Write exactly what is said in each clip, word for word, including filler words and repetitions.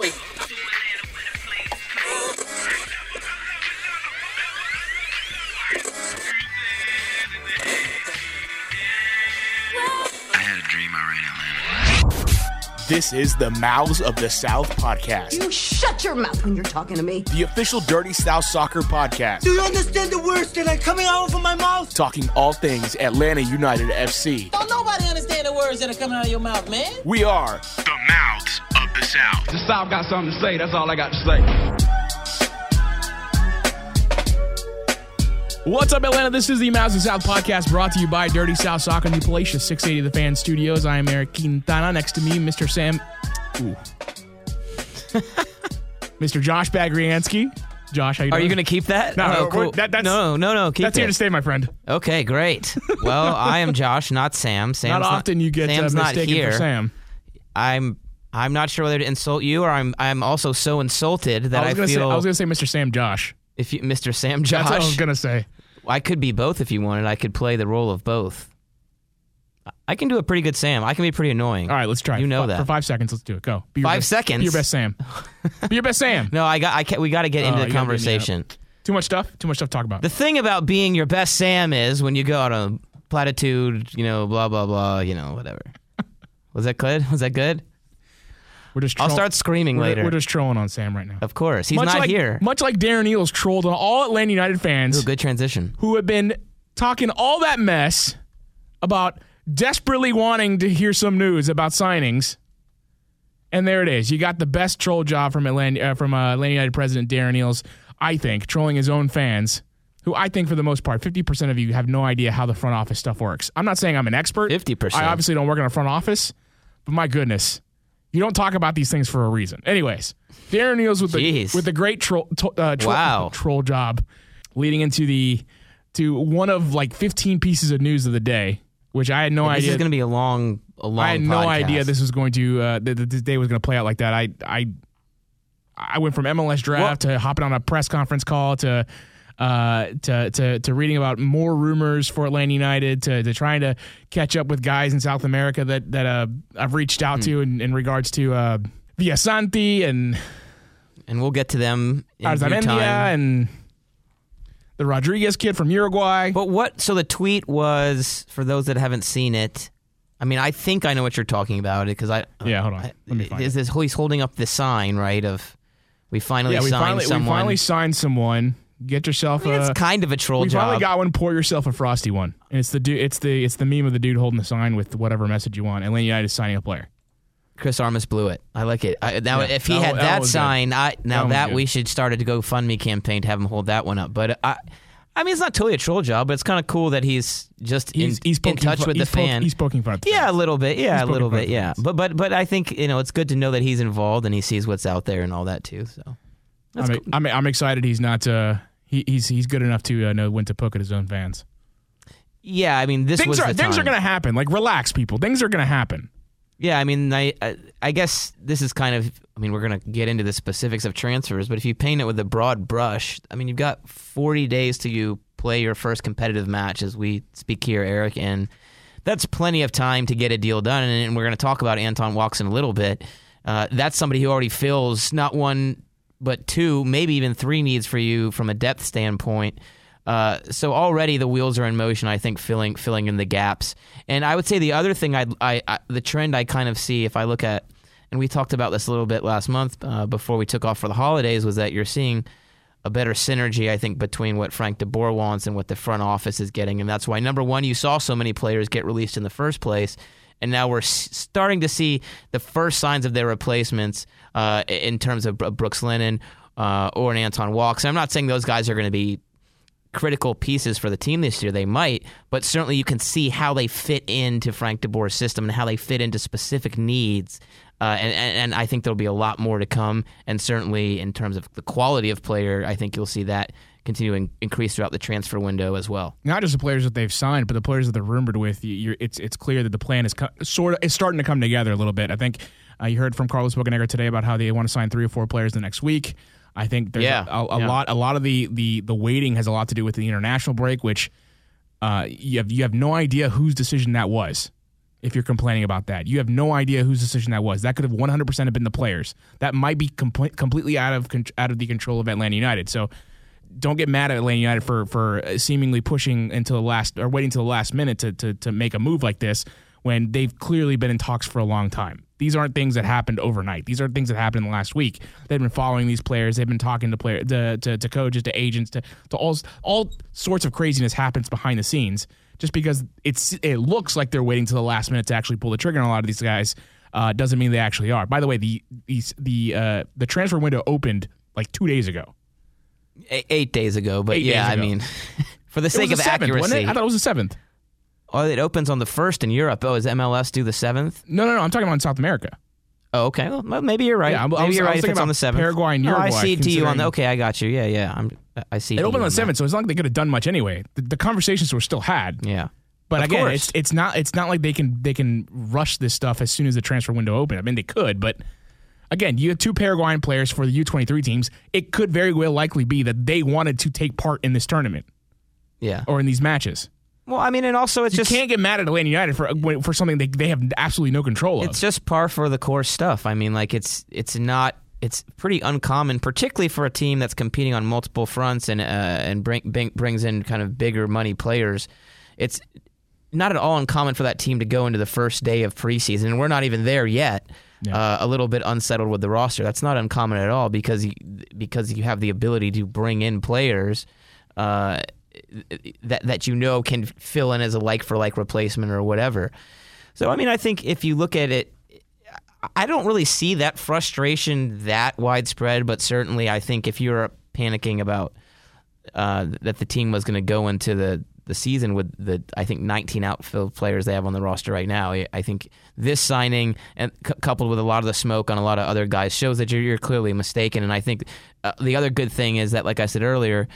wait. This is the Mouths of the South podcast. You shut your mouth when you're talking to me. The official Dirty South Soccer podcast. Do you understand the words that are coming out of my mouth? Talking all things Atlanta United F C. Don't nobody understand the words that are coming out of your mouth, man. We are the Mouths of the South. The South got something to say. That's all I got to say. What's up, Atlanta? This is the Mouths of the South podcast brought to you by Dirty South Soccer and the Palatial six eighty The Fan Studios. I am Eric Quintana. Next to me, Mister Sam... Ooh. Mister Josh Bagriansky. Josh, how you doing? Are you going to keep that? No, oh, cool. that, that's, no, no, no. Keep that's it. Here to stay, my friend. Okay, great. Well, I am Josh, not Sam. Sam's not often not, you get Sam's uh, mistaken not here. for Sam. I'm... I'm not sure whether to insult you, or I'm I'm also so insulted that I, I feel... Say, I was going to say Mister Sam Josh. If you, Mister Sam Josh. That's what I was going to say. I could be both if you wanted. I could play the role of both. I can do a pretty good Sam. I can be pretty annoying. All right, let's try it. You know F- that. For five seconds, let's do it. Go. Be your five best, seconds? Be your best Sam. Be your best Sam. No, I got. I can't, we got to get into uh, the conversation. Too much stuff? Too much stuff to talk about. The thing about being your best Sam is when you go out on platitude, you know, blah, blah, blah, you know, whatever. Was that good? Was that good? We're just tro- I'll start screaming we're, later. We're just trolling on Sam right now. Of course. He's much not like, here. Much like Darren Eales trolled on all Atlanta United fans. Ooh, good transition. Who have been talking all that mess about desperately wanting to hear some news about signings. And there it is. You got the best troll job from Atlanta, uh, from uh, Atlanta United president Darren Eales, I think, trolling his own fans, who I think for the most part, fifty percent of you have no idea how the front office stuff works. I'm not saying I'm an expert. fifty percent. I obviously don't work in a front office, but my goodness. You don't talk about these things for a reason. Anyways, Darren Eales with the Jeez. with the great troll to, uh, troll, wow. troll job, leading into the to one of like fifteen pieces of news of the day, which I had no this idea. This is going to be a long, a long. I had podcast. no idea this was going to uh, that this day was going to play out like that. I I I went from M L S draft well, to hopping on a press conference call to. Uh, to, to to reading about more rumors for Atlanta United, to, to trying to catch up with guys in South America that that uh, I've reached out mm. to in, in regards to uh, Villasanti and and we'll get to them. In Arzamendia and the Rodriguez kid from Uruguay. But what? So the tweet was for those that haven't seen it. I mean, I think I know what you're talking about because I yeah. Hold on, I, let me find is this, he's holding up the sign right of we finally yeah, we signed finally, someone. We finally signed someone. Get yourself I mean, a. It's kind of a troll we job. We finally got one. Pour yourself a frosty one. And it's the dude. It's the it's the meme of the dude holding the sign with whatever message you want. Atlanta United is signing a player. Chris Armas blew it. I like it. I, now, yeah, if he that had that, that sign, I, now that, that we should start a GoFundMe campaign to have him hold that one up. But I, I mean, it's not totally a troll job, but it's kind of cool that he's just he's, in, he's in touch fun, with the poking, fan. He's poking fun at the yeah, fans. a little bit. Yeah, he's a little bit. Yeah, but but but I think you know it's good to know that he's involved and he sees what's out there and all that too. So that's I'm, cool. I'm I'm excited. He's not. Uh, He, he's he's good enough to uh, know when to poke at his own fans. Yeah, I mean, this things was are, the things time. are going to happen. Like, relax, people. Things are going to happen. Yeah, I mean, I, I I guess this is kind of. I mean, we're going to get into the specifics of transfers, but if you paint it with a broad brush, I mean, you've got forty days to you play your first competitive match, as we speak here, Eric, and that's plenty of time to get a deal done. And, and we're going to talk about Anton Walkes in a little bit. Uh, that's somebody who already fills not one. But two, maybe even three needs for you from a depth standpoint. Uh, so already the wheels are in motion, I think, filling filling in the gaps. And I would say the other thing, I'd, I, I the trend I kind of see if I look at, and we talked about this a little bit last month uh, before we took off for the holidays, was that you're seeing a better synergy, I think, between what Frank DeBoer wants and what the front office is getting. And that's why, number one, you saw so many players get released in the first place. And now we're starting to see the first signs of their replacements uh, in terms of Brooks Lennon uh, or an Anton Walkes. I'm not saying those guys are going to be critical pieces for the team this year. They might, but certainly you can see how they fit into Frank DeBoer's system and how they fit into specific needs. Uh, and, and, and I think there'll be a lot more to come. And certainly in terms of the quality of player, I think you'll see that continuing to increase throughout the transfer window as well. Not just the players that they've signed, but the players that they're rumored with. You're, it's it's clear that the plan is co- sort of is starting to come together a little bit. I think uh, you heard from Carlos Bocanegra today about how they want to sign three or four players the next week. I think there's yeah, a, a, a yeah. lot. A lot of the, the the waiting has a lot to do with the international break, which uh, you have you have no idea whose decision that was. if you're complaining about that. You have no idea whose decision that was. That could have one hundred percent have been the players. That might be compl- completely out of con- out of the control of Atlanta United. So don't get mad at Atlanta United for for seemingly pushing into the last or waiting to the last minute to, to to make a move like this when they've clearly been in talks for a long time. These aren't things that happened overnight. These are things that happened in the last week. They've been following these players. They've been talking to players, to, to, to coaches, to agents, to, to all all sorts of craziness happens behind the scenes. Just because it's it looks like they're waiting to the last minute to actually pull the trigger on a lot of these guys uh, doesn't mean they actually are. By the way, the the the, uh, the transfer window opened like two days ago. Eight days ago, but Eight yeah, ago. I mean, for the sake of seventh, accuracy. I thought it was the seventh. Oh, it opens on the first in Europe. Oh, is M L S due the seventh? No, no, no. I'm talking about in South America. Oh, okay. Well, maybe you're right. Yeah, maybe I was, you're right I was if it's on the seventh. Paraguay and Uruguay. Oh, I see D U on the... Okay, I got you. Yeah, yeah. I'm, I see It D U opened on the seventh, so it's not like they could have done much anyway. The, the conversations were still had. Yeah. But of again, course. it's it's not it's not like they can they can rush this stuff as soon as the transfer window opened. I mean, they could, but... Again, you have two Paraguayan players for the U twenty-three teams. It could very well likely be that they wanted to take part in this tournament. Yeah. Or in these matches. Well, I mean, and also it's you just... You can't get mad at Atlanta United for for something they, they have absolutely no control of. It's just par for the course stuff. I mean, like, it's it's not... It's pretty uncommon, particularly for a team that's competing on multiple fronts and, uh, and bring, bring, brings in kind of bigger money players. It's not at all uncommon for that team to go into the first day of preseason, and we're not even there yet. Yeah. Uh, a little bit unsettled with the roster. That's not uncommon at all because you, because you have the ability to bring in players uh, that that you know can fill in as a like-for-like replacement or whatever. So, I mean, I think if you look at it, I don't really see that frustration that widespread, but certainly I think if you're panicking about uh, that the team was going to go into the the season with the, I think, nineteen outfield players they have on the roster right now. I think this signing, and c- coupled with a lot of the smoke on a lot of other guys, shows that you're, you're clearly mistaken. And I think uh, the other good thing is that, like I said earlier,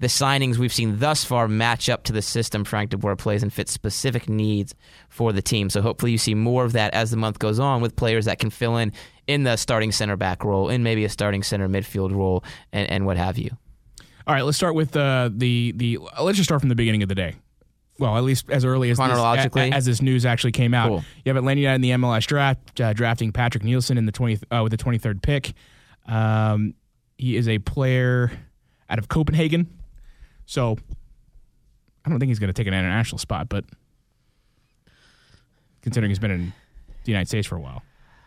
the signings we've seen thus far match up to the system Frank DeBoer plays and fit specific needs for the team. So hopefully you see more of that as the month goes on with players that can fill in in the starting center back role, in maybe a starting center midfield role, and, and what have you. All right, let's start with uh, the the. Let's just start from the beginning of the day. Well, at least as early as chronologically this, as, as this news actually came out. Cool. You have Atlanta United in the M L S draft, uh, drafting Patrick Nielsen in the twentieth uh, with the twenty-third pick. Um, he is a player out of Copenhagen, so I don't think he's going to take an international spot. But considering he's been in the United States for a while.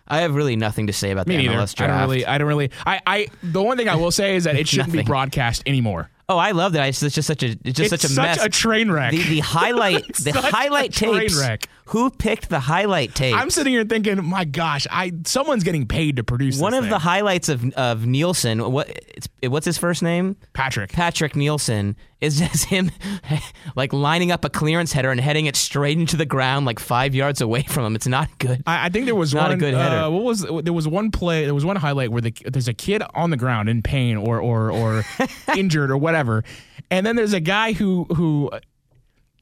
I have really nothing to say about the M L S draft. I don't really. I don't really. I, I. The one thing I will say is that it shouldn't nothing. be broadcast anymore. Oh, I love that. It's just such a. It's just it's such a such mess. Such a train wreck. The, the highlight. the highlight tapes. Wreck. Who picked the highlight tapes? I'm sitting here thinking, my gosh, I someone's getting paid to produce. One this of thing. the highlights of of Nielsen. What? It's, what's his first name? Patrick. Patrick Nielsen. Is just him like lining up a clearance header and heading it straight into the ground like five yards away from him. It's not good. I, I think there was not one, a good header. Uh, what was there was one play? There was one highlight where the, there's a kid on the ground in pain or or or injured or whatever, and then there's a guy who who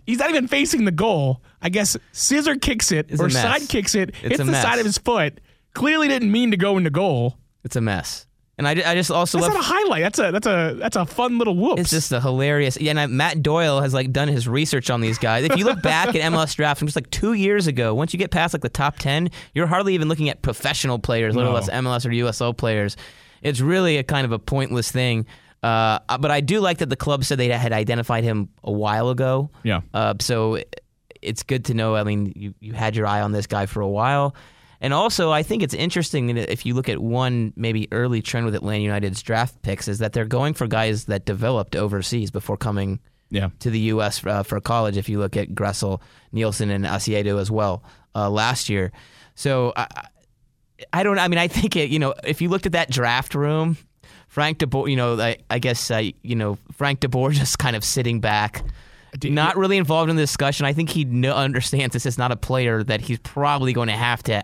he's not even facing the goal. I guess scissor kicks it it's or side kicks it. It's hits the mess. Side of his foot. Clearly didn't mean to go into goal. It's a mess. And I, I just also that's love not a highlight. That's a that's a that's a fun little whoops. It's just a hilarious. Yeah, and I, Matt Doyle has like done his research on these guys. If you look back at M L S drafts from just like two years ago, once you get past like the top ten, you're hardly even looking at professional players, no. Little less M L S or U S L players. It's really a kind of a pointless thing. Uh, but I do like that the club said they had identified him a while ago. Yeah. Uh, so it's good to know. I mean, you you had your eye on this guy for a while. And also, I think it's interesting that if you look at one maybe early trend with Atlanta United's draft picks is that they're going for guys that developed overseas before coming yeah. to the U S Uh, for college, if you look at Gressel, Nielsen, and Acevedo as well uh, last year. So, I, I don't I mean, I think, it, you know, if you looked at that draft room, Frank DeBoer, you know, I, I guess, uh, you know, Frank DeBoer just kind of sitting back. Not really involved in the discussion. I think he no, understands this is not a player that he's probably going to have to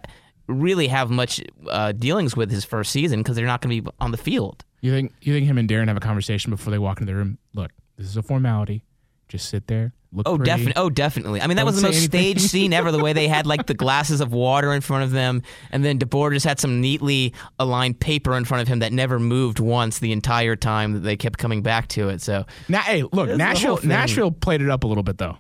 really have much uh, dealings with his first season because they're not going to be on the field. You think you think him and Darren have a conversation before they walk into the room? Look, this is a formality. Just sit there. Look oh, definitely. Oh, definitely. I mean, that Don't was the most anything. staged scene ever. The way they had like the glasses of water in front of them, and then DeBoer just had some neatly aligned paper in front of him that never moved once the entire time that they kept coming back to it. So now, hey, look, Nashville. Nashville played it up a little bit though.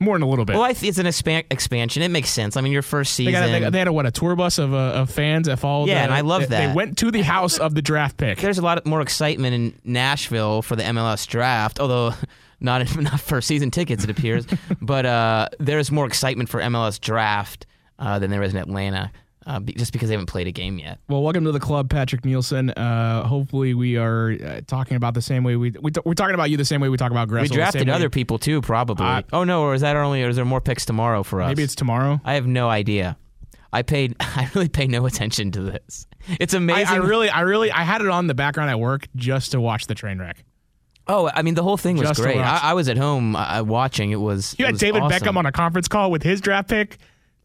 More in a little bit. Well, I th- it's an expan- expansion. It makes sense. I mean, your first season. They, got a, they, got, they had a, what, a tour bus of, uh, of fans that followed. Yeah, the, and I love they, that. They went to the house of the draft pick. There's a lot more excitement in Nashville for the M L S draft, although not, not for season tickets, it appears. But uh, there's more excitement for M L S draft uh, than there is in Atlanta. Uh, just because they haven't played a game yet. Well, welcome to the club, Patrick Nielsen. Uh, hopefully we are uh, talking about the same way we, we t- we're talking about you the same way we talk about Gressel. We drafted other way. people too, probably. Uh, oh no, or is that only? Or is there more picks tomorrow for us? Maybe it's tomorrow. I have no idea. I paid. I really pay no attention to this. It's amazing. I, I really, I really, I had it on the background at work just to watch the train wreck. Oh, I mean, the whole thing was just great. I, I was at home uh, watching. It was. You had was David awesome. Beckham on a conference call with his draft pick.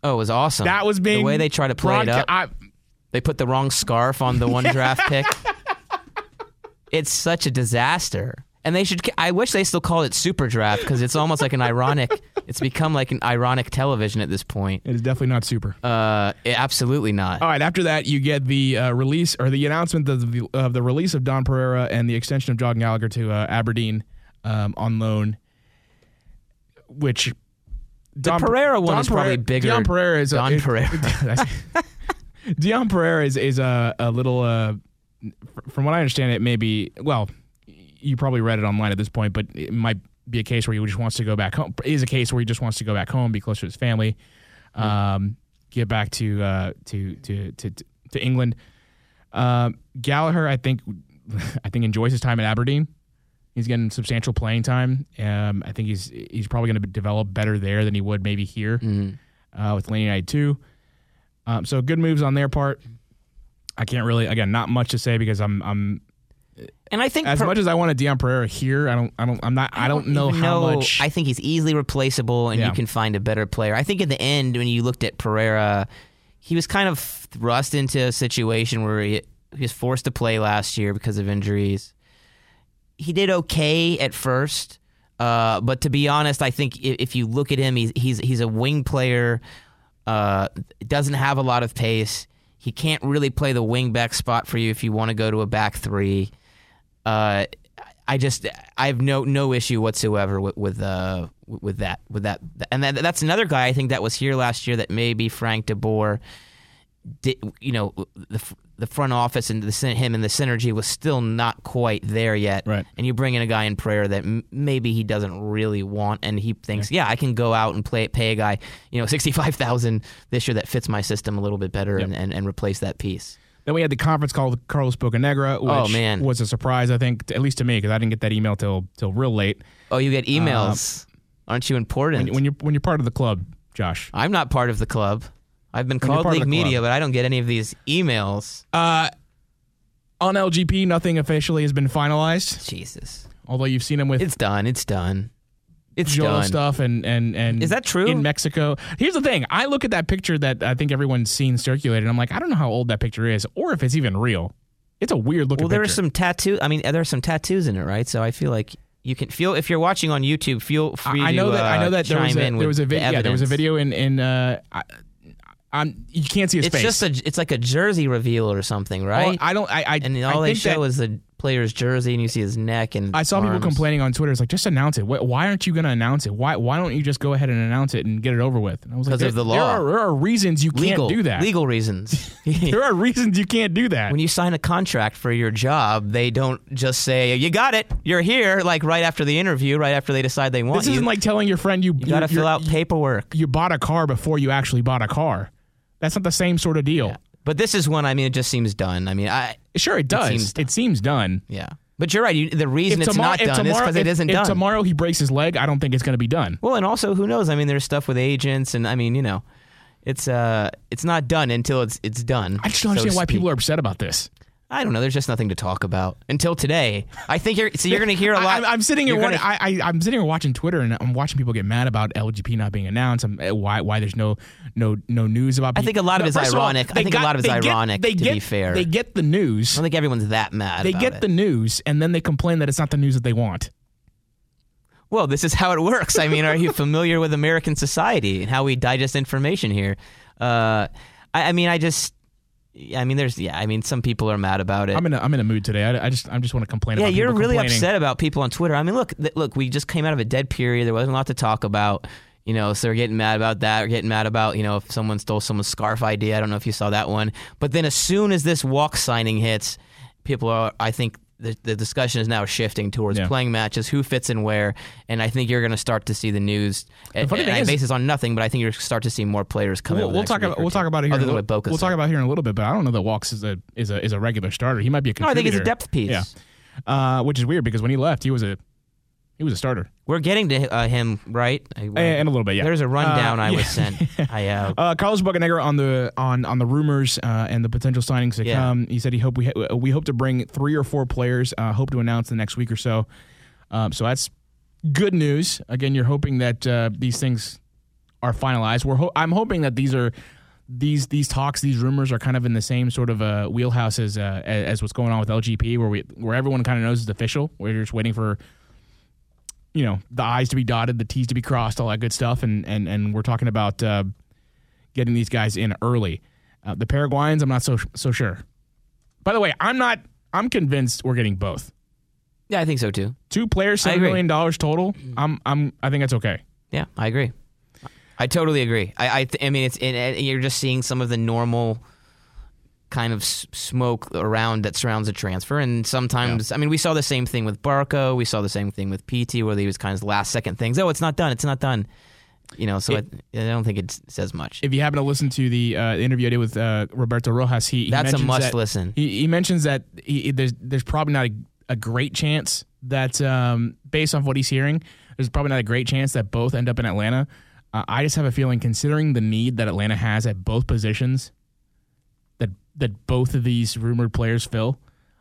Oh, it was awesome. That was being the way they try to play broadca- it up. I, they put the wrong scarf on the one draft pick. It's such a disaster. And they should. I wish they still called it Super Draft because it's almost like an ironic. It's become like an ironic television at this point. It is definitely not super. Uh, it, absolutely not. All right. After that, you get the uh, release or the announcement of the, of the release of Don Pereira and the extension of John Gallagher to uh, Aberdeen um, on loan, which. Don, the Pereira one Don is Pereira, probably bigger. Don Pereira is Don a, Pereira. Don Pereira is, is a, a little, uh, from what I understand, it may be, well, you probably read it online at this point, but it might be a case where he just wants to go back home. It is a case where he just wants to go back home, be closer to his family, um, get back to, uh, to to to to England. Uh, Gallagher, I think, I think enjoys his time at Aberdeen. He's getting substantial playing time. Um, I think he's he's probably going to develop better there than he would maybe here mm-hmm. uh, with Atlanta United too. Um, so good moves on their part. I can't really again not much to say because I'm I'm. And I think as per- much as I want a Deion Pereira here, I don't I don't I'm not I don't, I don't know how know. much. I think he's easily replaceable, and yeah. you can find a better player. I think in the end, when you looked at Pereira, he was kind of thrust into a situation where he, he was forced to play last year because of injuries. He did okay at first, uh, but to be honest, I think if, if you look at him, he's he's, he's a wing player, uh, doesn't have a lot of pace. He can't really play the wing back spot for you if you want to go to a back three. Uh, I just I have no no issue whatsoever with with uh, with that with that, and that, that's another guy I think that was here last year that maybe Frank DeBoer did, you know, the. The front office and the, him and the synergy was still not quite there yet. Right. And you bring in a guy in prayer that m- maybe he doesn't really want, and he thinks, yeah, yeah I can go out and play, pay a guy, you know, sixty-five thousand dollars this year that fits my system a little bit better yep. and, and, and replace that piece. Then we had the conference call with Carlos Bocanegra, which oh, man. was a surprise, I think, to, at least to me, because I didn't get that email till till real late. Oh, you get emails. Um, Aren't you important? When, when, you're, when you're part of the club, Josh. I'm not part of the club. I've been called League Media, but I don't get any of these emails. Uh, on L G P, nothing officially has been finalized. Jesus. Although you've seen him with... It's done. It's done. It's done. stuff and, and, and... Is that true? In Mexico. Here's the thing. I look at that picture that I think everyone's seen circulated, and I'm like, I don't know how old that picture is or if it's even real. It's a weird-looking picture. Well, there picture. are some tattoos... I mean, there are some tattoos in it, right? So I feel like... You can feel if you're watching on YouTube, feel free I know to that, uh, I know that there was a, in there was a video. The yeah, there was a video in... in uh, I, I'm, you can't see his it's face. It's just a, it's like a jersey reveal or something, right? Well, I don't. I, I and all I they show that, is the player's jersey, and you see his neck and. I saw arms. people complaining on Twitter. It's like, just announce it. Why, why aren't you going to announce it? Why Why don't you just go ahead and announce it and get it over with? And I was like, there, of the law. There are, there are reasons you legal, can't do that. Legal reasons. There are reasons you can't do that. When you sign a contract for your job, they don't just say, "You got it. You're here." Like right after the interview, right after they decide they want. This you. isn't like telling your friend you, you got to fill out paperwork. You bought a car before you actually bought a car. That's not the same sort of deal. Yeah. But this is one, I mean, it just seems done. I mean, I... Sure, it does. It seems done. It seems done. Yeah. But you're right. You, the reason it's tomorrow, not done tomorrow, is because it isn't if done. If tomorrow he breaks his leg, I don't think it's going to be done. Well, and also, who knows? I mean, there's stuff with agents, and I mean, you know, it's uh, it's not done until it's it's done. I just don't so understand why speak. people are upset about this. I don't know. There's just nothing to talk about until today. I think you're... So you're going to hear a lot... I, I'm sitting here gonna, I, I, I'm sitting here watching Twitter, and I'm watching people get mad about L G P not being announced, I'm, why Why there's no no no news about... I think a lot no, of it's ironic. All, I think got, a lot of it's ironic, get, to get, be fair. They get the news. I don't think everyone's that mad They about get it. the news, and then they complain that it's not the news that they want. Well, this is how it works. I mean, are you familiar with American society and how we digest information here? Uh, I, I mean, I just... I mean, there's yeah. I mean, some people are mad about it. I'm in a, I'm in a mood today. I, I just I just want to complain. Yeah, about you're really upset about people on Twitter. I mean, look, th- look, we just came out of a dead period. There wasn't a lot to talk about. You know, so they're getting mad about that. They're getting mad about, you know, if someone stole someone's scarf idea. I don't know if you saw that one. But then as soon as this walk signing hits, people are, I think, the, the discussion is now shifting towards yeah. playing matches, who fits in where, and I think you're going to start to see the news. The funny and thing I is, base this on nothing, but I think you're going to start to see more players come we'll, in. We'll talk about we'll talk about it here. Other than little, we'll talk about here in a little bit, but I don't know that Walkes is a is a is a regular starter. He might be a contributor. No, I think he's a depth piece. Yeah, uh, which is weird because when he left, he was a he was a starter. We're getting to uh, him right in a little bit. Yeah, there's a rundown uh, I yeah. was sent. I uh, uh, Carlos Bocanegra on the on on the rumors uh, and the potential signings to yeah. come. He said he hope we ha- we hope to bring three or four players. Uh, hope to announce in the next week or so. Um, so that's good news. Again, you're hoping that uh, these things are finalized. We're ho- I'm hoping that these are these these talks, these rumors are kind of in the same sort of uh, wheelhouse as uh, as what's going on with L G P, where we where everyone kind of knows it's official. We're just waiting for, you know, the I's to be dotted, the T's to be crossed, all that good stuff, and and, and we're talking about uh, getting these guys in early. Uh, the Paraguayans, I'm not so so sure. By the way, I'm not. I'm convinced we're getting both. Yeah, I think so too. Two players, seven million dollars total. I'm I'm. I think that's okay. Yeah, I agree. I totally agree. I I, th- I mean, it's it, you're just seeing some of the normal kind of smoke around that surrounds a transfer, and sometimes yeah. I mean, we saw the same thing with Barco, we saw the same thing with Pity, where he was kind of last second things. Oh, it's not done, it's not done. You know, so it, I, I don't think it says much. If you happen to listen to the uh, interview I did with uh, Roberto Rojas, he, he that's a must that, listen. He, he mentions that he, there's there's probably not a, a great chance that um, based off what he's hearing, there's probably not a great chance that both end up in Atlanta. Uh, I just have a feeling, considering the need that Atlanta has at both positions, that both of these rumored players fill,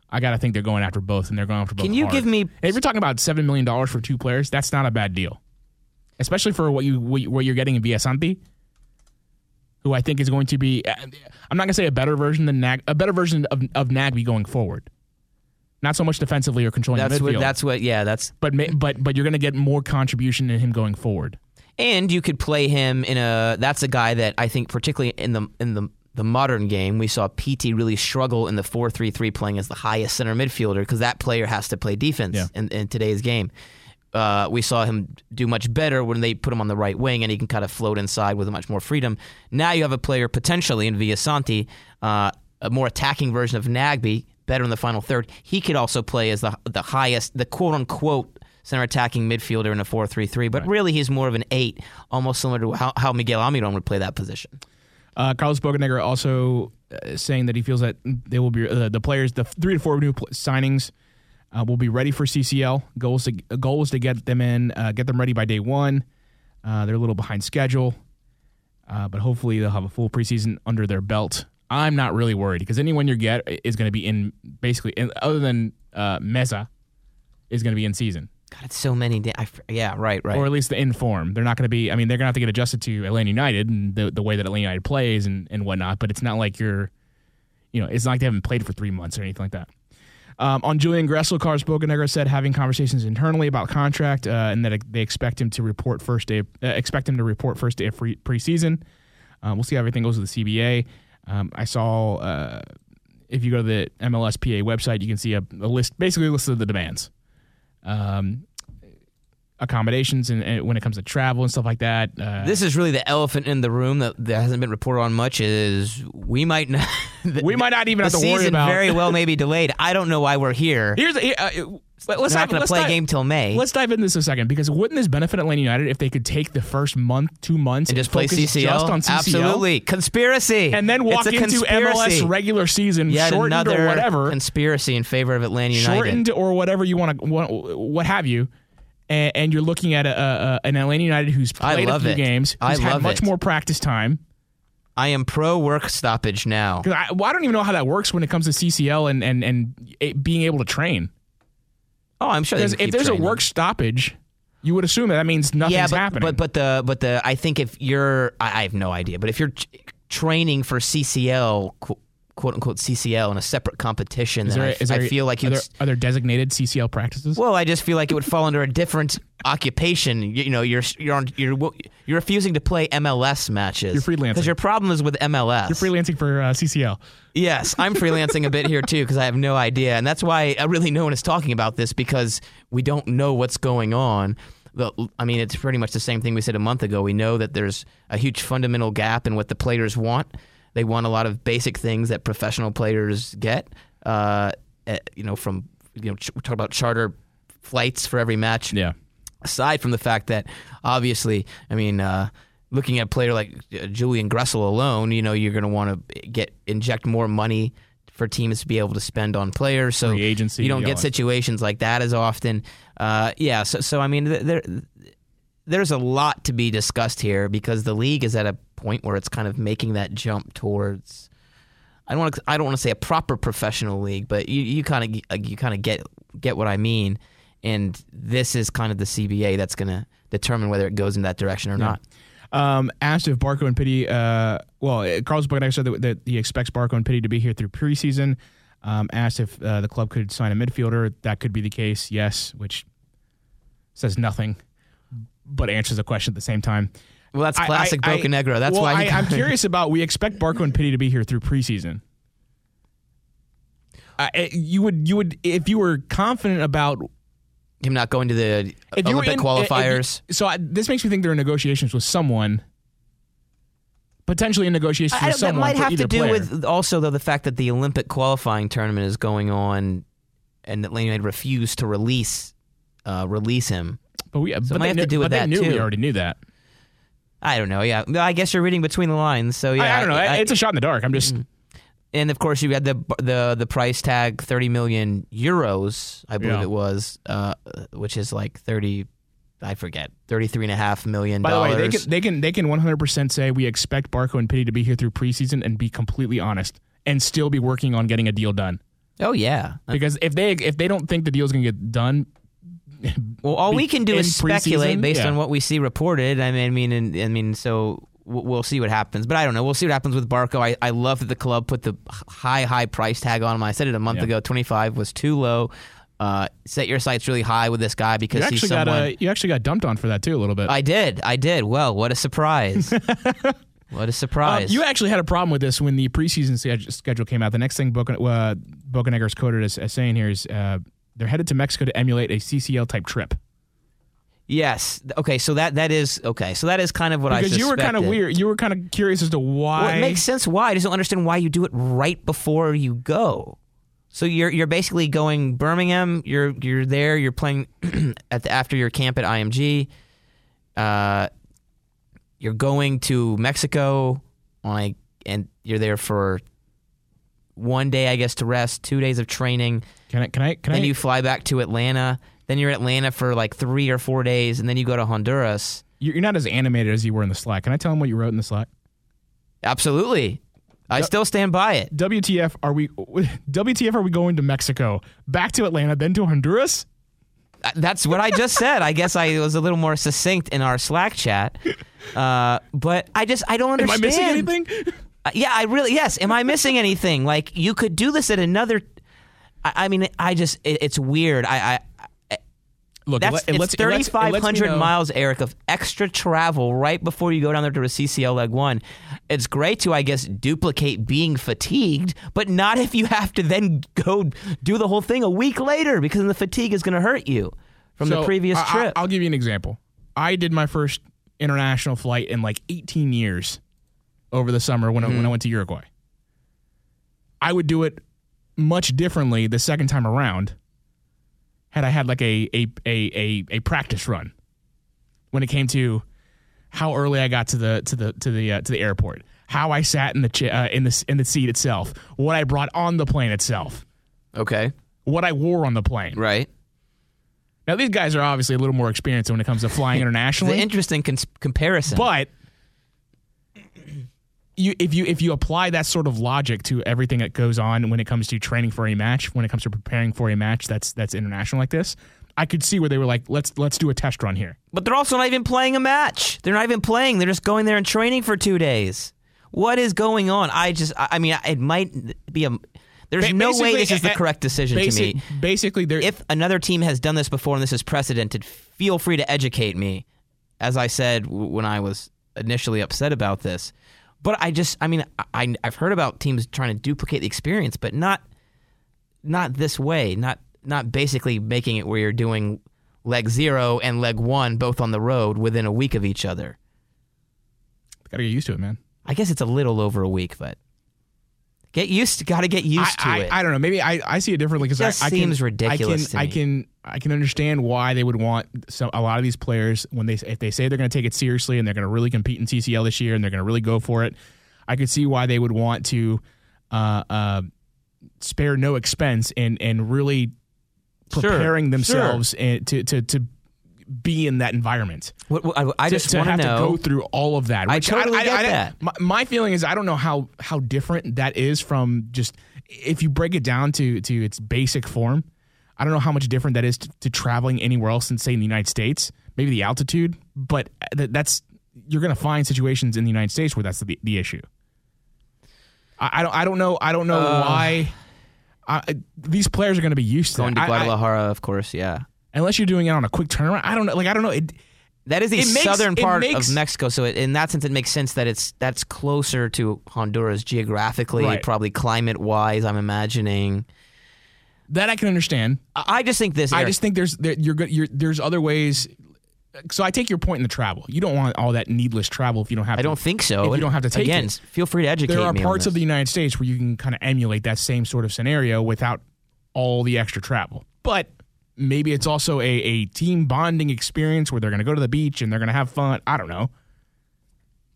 I gotta think they're going after both, and they're going after both. Can you hard. give me? If you're talking about seven million dollars for two players, that's not a bad deal, especially for what you what you're getting in Villasanti, who I think is going to be, I'm not gonna say a better version than Nag, a better version of of Nagbe going forward. Not so much defensively or controlling that's the midfield. What, that's what, yeah, that's. But but but you're gonna get more contribution in him going forward. And you could play him in a. That's a guy that I think, particularly in the in the. the modern game, we saw Pity really struggle in the four three three, playing as the highest center midfielder, because that player has to play defense yeah. in, in today's game. Uh, we saw him do much better when they put him on the right wing, and he can kind of float inside with much more freedom. Now you have a player potentially in Villasanti, uh, a more attacking version of Nagbe, better in the final third. He could also play as the the highest, the quote-unquote center attacking midfielder in a four three three, but right. really he's more of an eight, almost similar to how, how Miguel Almirón would play that position. Uh, Carlos Bocanegra also uh, saying that he feels that they will be uh, the players, the three to four new pl- signings, uh, will be ready for C C L. Goals to goal is to get them in, uh, get them ready by day one. Uh, they're a little behind schedule, uh, but hopefully they'll have a full preseason under their belt. I'm not really worried because anyone you get is going to be in basically, in, other than uh, Meza, is going to be in season. God, it's so many days. Yeah, right, right. Or at least the in form. They're not going to be, I mean, they're going to have to get adjusted to Atlanta United and the, the way that Atlanta United plays and, and whatnot, but it's not like you're, you know, it's not like they haven't played for three months or anything like that. Um, on Julian Gressel, Carlos Bocanegra said having conversations internally about contract uh, and that they expect him to report first day, uh, expect him to report first day of free, preseason. Uh, we'll see how everything goes with the C B A. Um, I saw, uh, if you go to the M L S P A website, you can see a, a list, basically a list of the demands. Um, accommodations and, and when it comes to travel and stuff like that. Uh, this is really the elephant in the room that, that hasn't been reported on much. Is we might not, the, we might not even have to worry about the season very well may be delayed. I don't know why we're here. Here's a, uh, let's not going to play dive, a game till May. Let's dive into this a second, because wouldn't this benefit Atlanta United if they could take the first month, two months, and, and just play C C L? Just on C C L? Absolutely, conspiracy, and then walk into conspiracy. M L S regular season, yet shortened another or whatever. Conspiracy in favor of Atlanta United, shortened or whatever you want to, what, what have you. And you're looking at a, a, an Atlanta United who's played a few it. games, who's I had much it. more practice time. I am pro work stoppage now. I, well, I don't even know how that works when it comes to C C L and and, and it being able to train. Oh, I'm sure. They can if there's training. a work stoppage, you would assume that, that means nothing's yeah, but, happening. But but the but the I think if you're I, I have no idea, but if you're training for C C L, quote unquote C C L, in a separate competition, is there, I, is there, I feel like are there, are there designated C C L practices? Well, I just feel like it would fall under a different occupation. You, you know, you're you're on, you're you're refusing to play M L S matches. You're freelancing because your problem is with M L S. You're freelancing for uh, C C L. Yes, I'm freelancing a bit here too, because I have no idea, and that's why I really no one is talking about this, because we don't know what's going on. I mean, it's pretty much the same thing we said a month ago. We know that there's a huge fundamental gap in what the players want. They want a lot of basic things that professional players get. Uh, you know, from you know, we talk about charter flights for every match. Yeah. Aside from the fact that, obviously, I mean, uh, looking at a player like Julian Gressel alone, you know, you're going to want to get inject more money for teams to be able to spend on players. So free agency, you don't get situations like that as often. Uh, yeah. So, so I mean, there, there's a lot to be discussed here because the league is at a point where it's kind of making that jump towards. I don't want to. I don't want to say a proper professional league, but you, you kind of you kind of get get what I mean. And this is kind of the C B A that's going to determine whether it goes in that direction or yeah. not. Um, asked if Barco and Pity, uh, well, Carlos Bocanegra said that, that he expects Barco and Pity to be here through preseason. Um, asked if uh, the club could sign a midfielder. That could be the case, yes, which says nothing, but answers the question at the same time. Well, that's classic I, I, Bocanegra. That's well, why I, I'm curious about. We expect Barco and Pity to be here through preseason. Uh, you would, you would, if you were confident about. Him not going to the if Olympic in, qualifiers. If, so I, this makes me think there are negotiations with someone, potentially in negotiations I, with someone. That might have to do player. with also though the fact that the Olympic qualifying tournament is going on, and Atlanta United refused to release uh, release him. But we so but might have knew, to do with but that they knew too. We already knew that. I don't know. Yeah, I guess you're reading between the lines. So yeah, I, I don't know. I, it's a shot in the dark. I'm just. Mm-hmm. And of course, you had the the the price tag thirty million euros, I believe yeah. it was, uh, which is like thirty, I forget, thirty-three and a half million dollars. By the way, they can they can they can one hundred percent say we expect Barco and Pity to be here through preseason and be completely honest and still be working on getting a deal done. Oh yeah, because if they if they don't think the deal's gonna get done. Well, all we can do is speculate preseason? based yeah. on what we see reported. I mean, I mean, and, I mean, so. We'll see what happens. But I don't know. We'll see what happens with Barco. I, I love that the club put the high, high price tag on him. I said it a month yeah. ago. twenty-five was too low. Uh, set your sights really high with this guy because he's someone... Got a, you actually got dumped on for that, too, a little bit. I did. I did. Well, what a surprise. What a surprise. Um, you actually had a problem with this when the preseason schedule came out. The next thing Bocan- uh, Bocanegra is quoted as, as saying here is uh, they're headed to Mexico to emulate a C C L-type trip. Yes. Okay. So that that is okay. So that is kind of what because I suspected. Because you were kind of weird. You were kind of curious as to why. Well, it makes sense. Why? I just don't understand why you do it right before you go. So you're you're basically going Birmingham. You're you're there. You're playing at the, after your camp at I M G. Uh, you're going to Mexico on a, and you're there for one day, I guess, to rest. Two days of training. Can I? Can I? Can then I? You fly back to Atlanta. Then you're in Atlanta for like three or four days, and then you go to Honduras. You're not as animated as you were in the Slack. Can I tell them what you wrote in the Slack? Absolutely. I still stand by it. W T F, are we W T F? Are we going to Mexico, back to Atlanta, then to Honduras? That's what I just said. I guess I was a little more succinct in our Slack chat. Uh, but I just, I don't understand. Am I missing anything? Uh, yeah, I really, yes. Am I missing anything? Like, you could do this at another, I, I mean, I just, it, it's weird. I, I Look, That's, it lets, it's thirty-five hundred miles, Eric, of extra travel right before you go down there to a C C L Leg one. It's great to, I guess, duplicate being fatigued, but not if you have to then go do the whole thing a week later because then the fatigue is going to hurt you from so, the previous trip. I, I'll give you an example. I did my first international flight in like eighteen years over the summer when, mm-hmm. I, when I went to Uruguay. I would do it much differently the second time around. Had I had like a, a a a a practice run, when it came to how early I got to the to the to the uh, to the airport, how I sat in the ch- uh, in the in the seat itself, what I brought on the plane itself, okay, what I wore on the plane, right. Now these guys are obviously a little more experienced when it comes to flying internationally. It's an interesting cons- comparison, but you if you if you apply that sort of logic to everything that goes on when it comes to training for a match, when it comes to preparing for a match that's that's international like this, I could see where they were like, let's let's do a test run here. But they're also not even playing a match. They're not even playing. They're just going there and training for two days. What is going on? I just, I mean, it might be a. There's ba- no way this is the correct decision basic, to me. Basically, if another team has done this before and this is precedented, feel free to educate me, as I said when I was initially upset about this. But I just, I mean, I, I've heard about teams trying to duplicate the experience, but not not this way, not not basically making it where you're doing leg zero and leg one both on the road within a week of each other. Gotta get used to it, man. I guess it's a little over a week, but get used to. Gotta get used I, to I, it. I don't know. Maybe I, I see it differently because I, I seems can, ridiculous. I can, to me. I can I can understand why they would want some, a lot of these players when they if they say they're going to take it seriously and they're going to really compete in T C L this year and they're going to really go for it. I could see why they would want to uh, uh, spare no expense and and really preparing sure, themselves sure. And to to to. be in that environment. What, what, I, I just want to have know. to go through all of that. Which I totally I, I, get I, I, that. My, my feeling is I don't know how, how different that is from just if you break it down to, to its basic form. I don't know how much different that is to, to traveling anywhere else than say in the United States. Maybe the altitude, but th- that's you're going to find situations in the United States where that's the the issue. I, I don't I don't know I don't know uh, why I, these players are going to be used to going that. to Guadalajara, I, I, of course, yeah. Unless you're doing it on a quick turnaround, I don't know. Like I don't know. It, that is the makes, southern part makes, of Mexico, so it, in that sense, it makes sense that it's that's closer to Honduras geographically, right. Probably climate-wise. I'm imagining that I can understand. I, I just think this. Eric, I just think there's there, you're, you're there's other ways. So I take your point in the travel. You don't want all that needless travel if you don't have. I to, don't think so. If you and don't have to take again, it. Feel free to educate me. There are me parts on this. of the United States where you can kind of emulate that same sort of scenario without all the extra travel, but. Maybe it's also a, a team bonding experience where they're going to go to the beach and they're going to have fun. I don't know.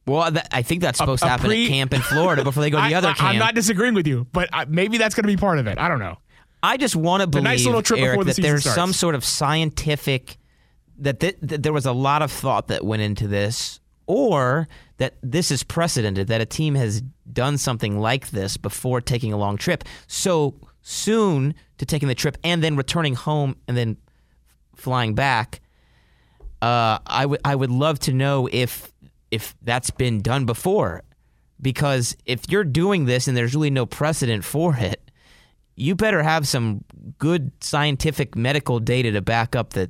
Well, that, I think that's supposed a, a to happen pre- at camp in Florida before they go to the I, other I, camp. I'm not disagreeing with you, but I, maybe that's going to be part of it. I don't know. I just want to believe, nice little trip Eric, the that there's starts. some sort of scientific, that, th- that there was a lot of thought that went into this, or that this is precedented, that a team has done something like this before taking a long trip. So soon to taking the trip and then returning home and then flying back, uh, I would I would love to know if if that's been done before, because if you're doing this and there's really no precedent for it, you better have some good scientific medical data to back up that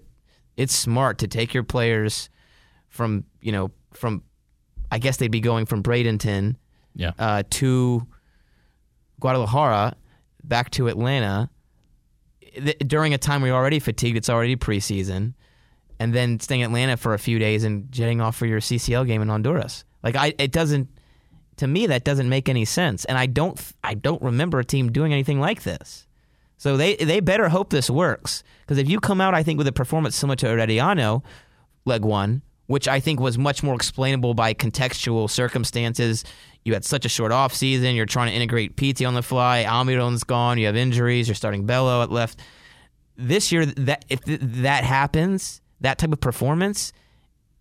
it's smart to take your players from you know from I guess they'd be going from Bradenton yeah. uh, to Guadalajara. Back to Atlanta during a time where you're already fatigued. It's already preseason, and then staying in Atlanta for a few days and jetting off for your C C L game in Honduras. Like I, it doesn't. To me, that doesn't make any sense. And I don't. I don't remember a team doing anything like this. So they they better hope this works, because if you come out, I think, with a performance similar to Herediano, leg one, which I think was much more explainable by contextual circumstances. You had such a short off season. You're trying to integrate Pity on the fly. Almirón's gone. You have injuries. You're starting Bello at left. This year, that if th- that happens, that type of performance,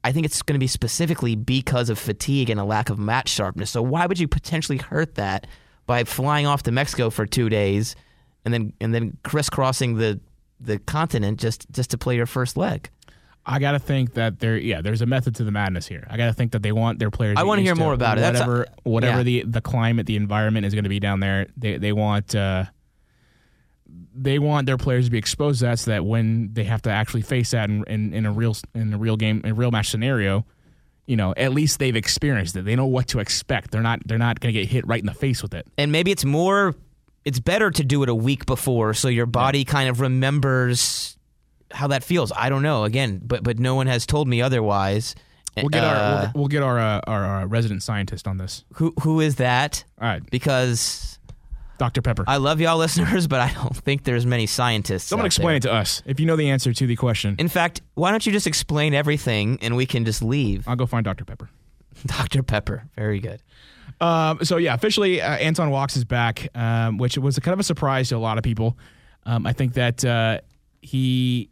I think it's going to be specifically because of fatigue and a lack of match sharpness. So why would you potentially hurt that by flying off to Mexico for two days and then and then crisscrossing the the continent just, just to play your first leg? I gotta think that there, yeah, there's a method to the madness here. I gotta think that they want their players. I want to hear more about it. Whatever, That's a, whatever yeah. the, the climate, the environment is going to be down there. They they want uh, they want their players to be exposed to that, so that when they have to actually face that in, in, in a real in a real game, in a real match scenario, you know, at least they've experienced it. They know what to expect. They're not they're not going to get hit right in the face with it. And maybe it's more, it's better to do it a week before, so your body yeah. kind of remembers how that feels. I don't know. Again, but but no one has told me otherwise. We'll get uh, our we'll, we'll get our, uh, our our resident scientist on this. Who who is that? All right, because Doctor Pepper. I love y'all listeners, but I don't think there's many scientists. Someone explain there. It to us if you know the answer to the question. In fact, why don't you just explain everything and we can just leave? I'll go find Doctor Pepper. Doctor Pepper, very good. Um, so yeah, officially uh, Anton Walkes is back, um, which was a kind of a surprise to a lot of people. Um, I think that uh, he.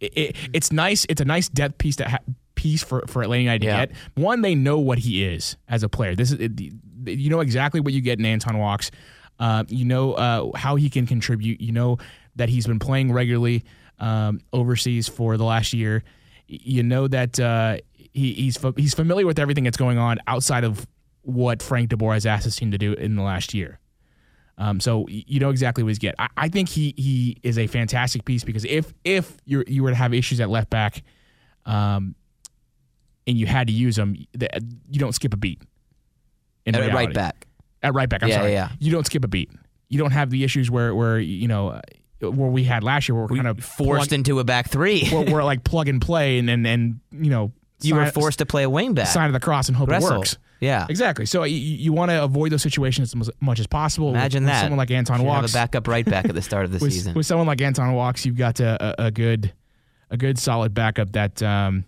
It, it, it's nice. It's a nice depth piece to ha- piece for, for Atlanta United yeah. to get. One, they know what he is as a player. This is it, you know exactly what you get in Anton Walkes. Uh, you know uh, how he can contribute. You know that he's been playing regularly um, overseas for the last year. You know that uh, he, he's fa- he's familiar with everything that's going on outside of what Frank DeBoer has asked his team to do in the last year. Um, so you know exactly what he's getting. I, I think he he is a fantastic piece, because if if you you were to have issues at left back, um, and you had to use him, you don't skip a beat. In at right back. At right back. I'm yeah, sorry. Yeah. You don't skip a beat. You don't have the issues where where you know where we had last year, where we're we kind of forced plug, into a back three. where we're like plug and play, and and, and you know, you sign, were forced to play a wing back, sign of the cross, and hope Gressel. It works. Yeah, exactly. So you, you want to avoid those situations as much as possible. Imagine with, that with someone like Anton Walkes, have a backup right back at the start of the with, season. With someone like Anton Walkes, you've got a, a, a good, a good solid backup that. Um,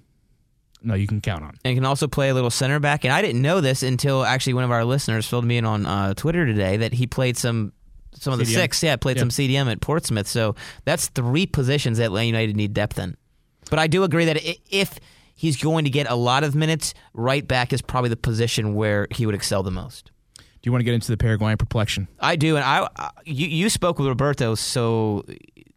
No, you can count on. And can also play a little center back. And I didn't know this until actually one of our listeners filled me in on uh, Twitter today that he played some some of C D M. The six. Yeah, played yep. some C D M at Portsmouth. So that's three positions that Atlanta United need depth in. But I do agree that if he's going to get a lot of minutes, right back is probably the position where he would excel the most. Do you want to get into the Paraguayan perplexion? I do. And I you, you spoke with Roberto, so...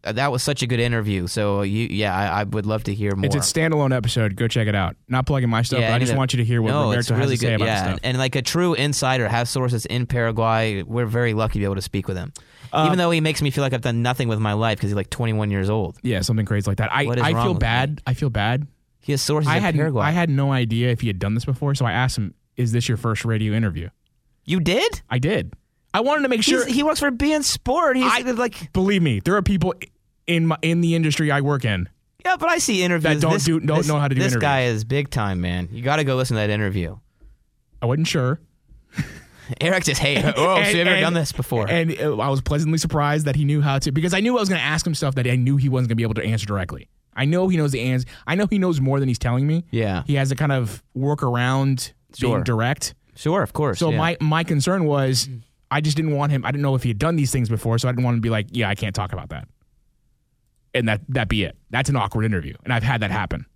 That was such a good interview. So, you, yeah, I, I would love to hear more. It's a standalone episode. Go check it out. Not plugging my stuff, yeah, but I just want you to hear what no, Roberto really has to good. Say about yeah. this stuff. And, and like a true insider, has sources in Paraguay. We're very lucky to be able to speak with him. Um, Even though he makes me feel like I've done nothing with my life because he's like twenty-one years old. Yeah, something crazy like that. I, I feel bad. Me? I feel bad. He has sources I in had, Paraguay. I had no idea if he had done this before, so I asked him, is this your first radio interview? You did? I did. I wanted to make sure he's, he works for B N Sport. He's I, like, believe me, there are people in my, in the industry I work in. Yeah, but I see interviews that don't this, do don't this, know how to do. This interviews. Guy is big time, man. You got to go listen to that interview. I wasn't sure. Eric just hey, oh, so you've never done this before. And I was pleasantly surprised that he knew how to, because I knew I was going to ask him stuff that I knew he wasn't going to be able to answer directly. I know he knows the answer. I know he knows more than he's telling me. Yeah, he has a kind of work around sure. being direct. Sure, of course. So yeah. my my concern was. I just didn't want him. I didn't know if he had done these things before, so I didn't want him to be like, yeah, I can't talk about that. And that that be it. That's an awkward interview, and I've had that happen.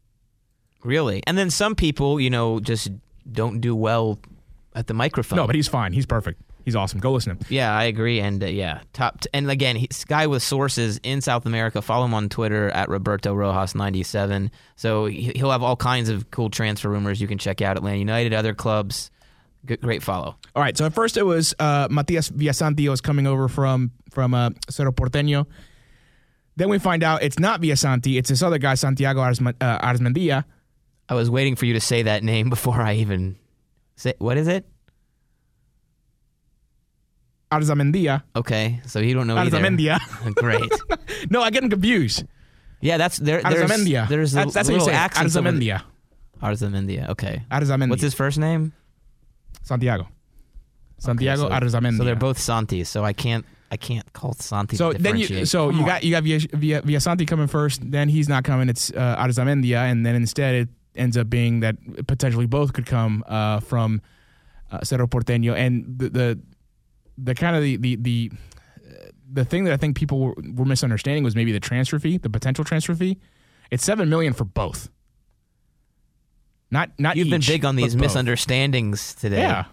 Really? And then some people, you know, just don't do well at the microphone. No, but he's fine. He's perfect. He's awesome. Go listen to him. Yeah, I agree. And uh, yeah, top. T- and again, he, this guy with sources in South America. Follow him on Twitter at Roberto Rojas ninety-seven. So he'll have all kinds of cool transfer rumors you can check out. Atlanta United, other clubs. Great follow. All right, so at first it was uh, Matias Villasanti was coming over from from uh, Cerro Porteño. Then we find out it's not Villasanti, it's this other guy, Santiago Arzma- uh, Arzamendia. I was waiting for you to say that name before I even say, what is it? Arzamendia. Okay, so you don't know Arzamendia. Either. Great. No, I get him confused. Yeah, that's there. There's, Arzamendia. There's that's, that's what you say. Arzamendia. Arzamendia. Okay. Arzamendia. What's his first name? Santiago, Santiago okay, so, Arzamendia. So they're both Santis. So I can't, I can't call Santi. So to then you, so Come you on. got you got Villa, Villa Santi coming first. Then he's not coming. It's uh, Arzamendia, and then instead it ends up being that potentially both could come uh, from uh, Cerro Porteño. And the the, the kind of the, the the the thing that I think people were, were misunderstanding was maybe the transfer fee, the potential transfer fee. It's seven million dollars for both. Not, not You've each, been big on these misunderstandings today. Yeah.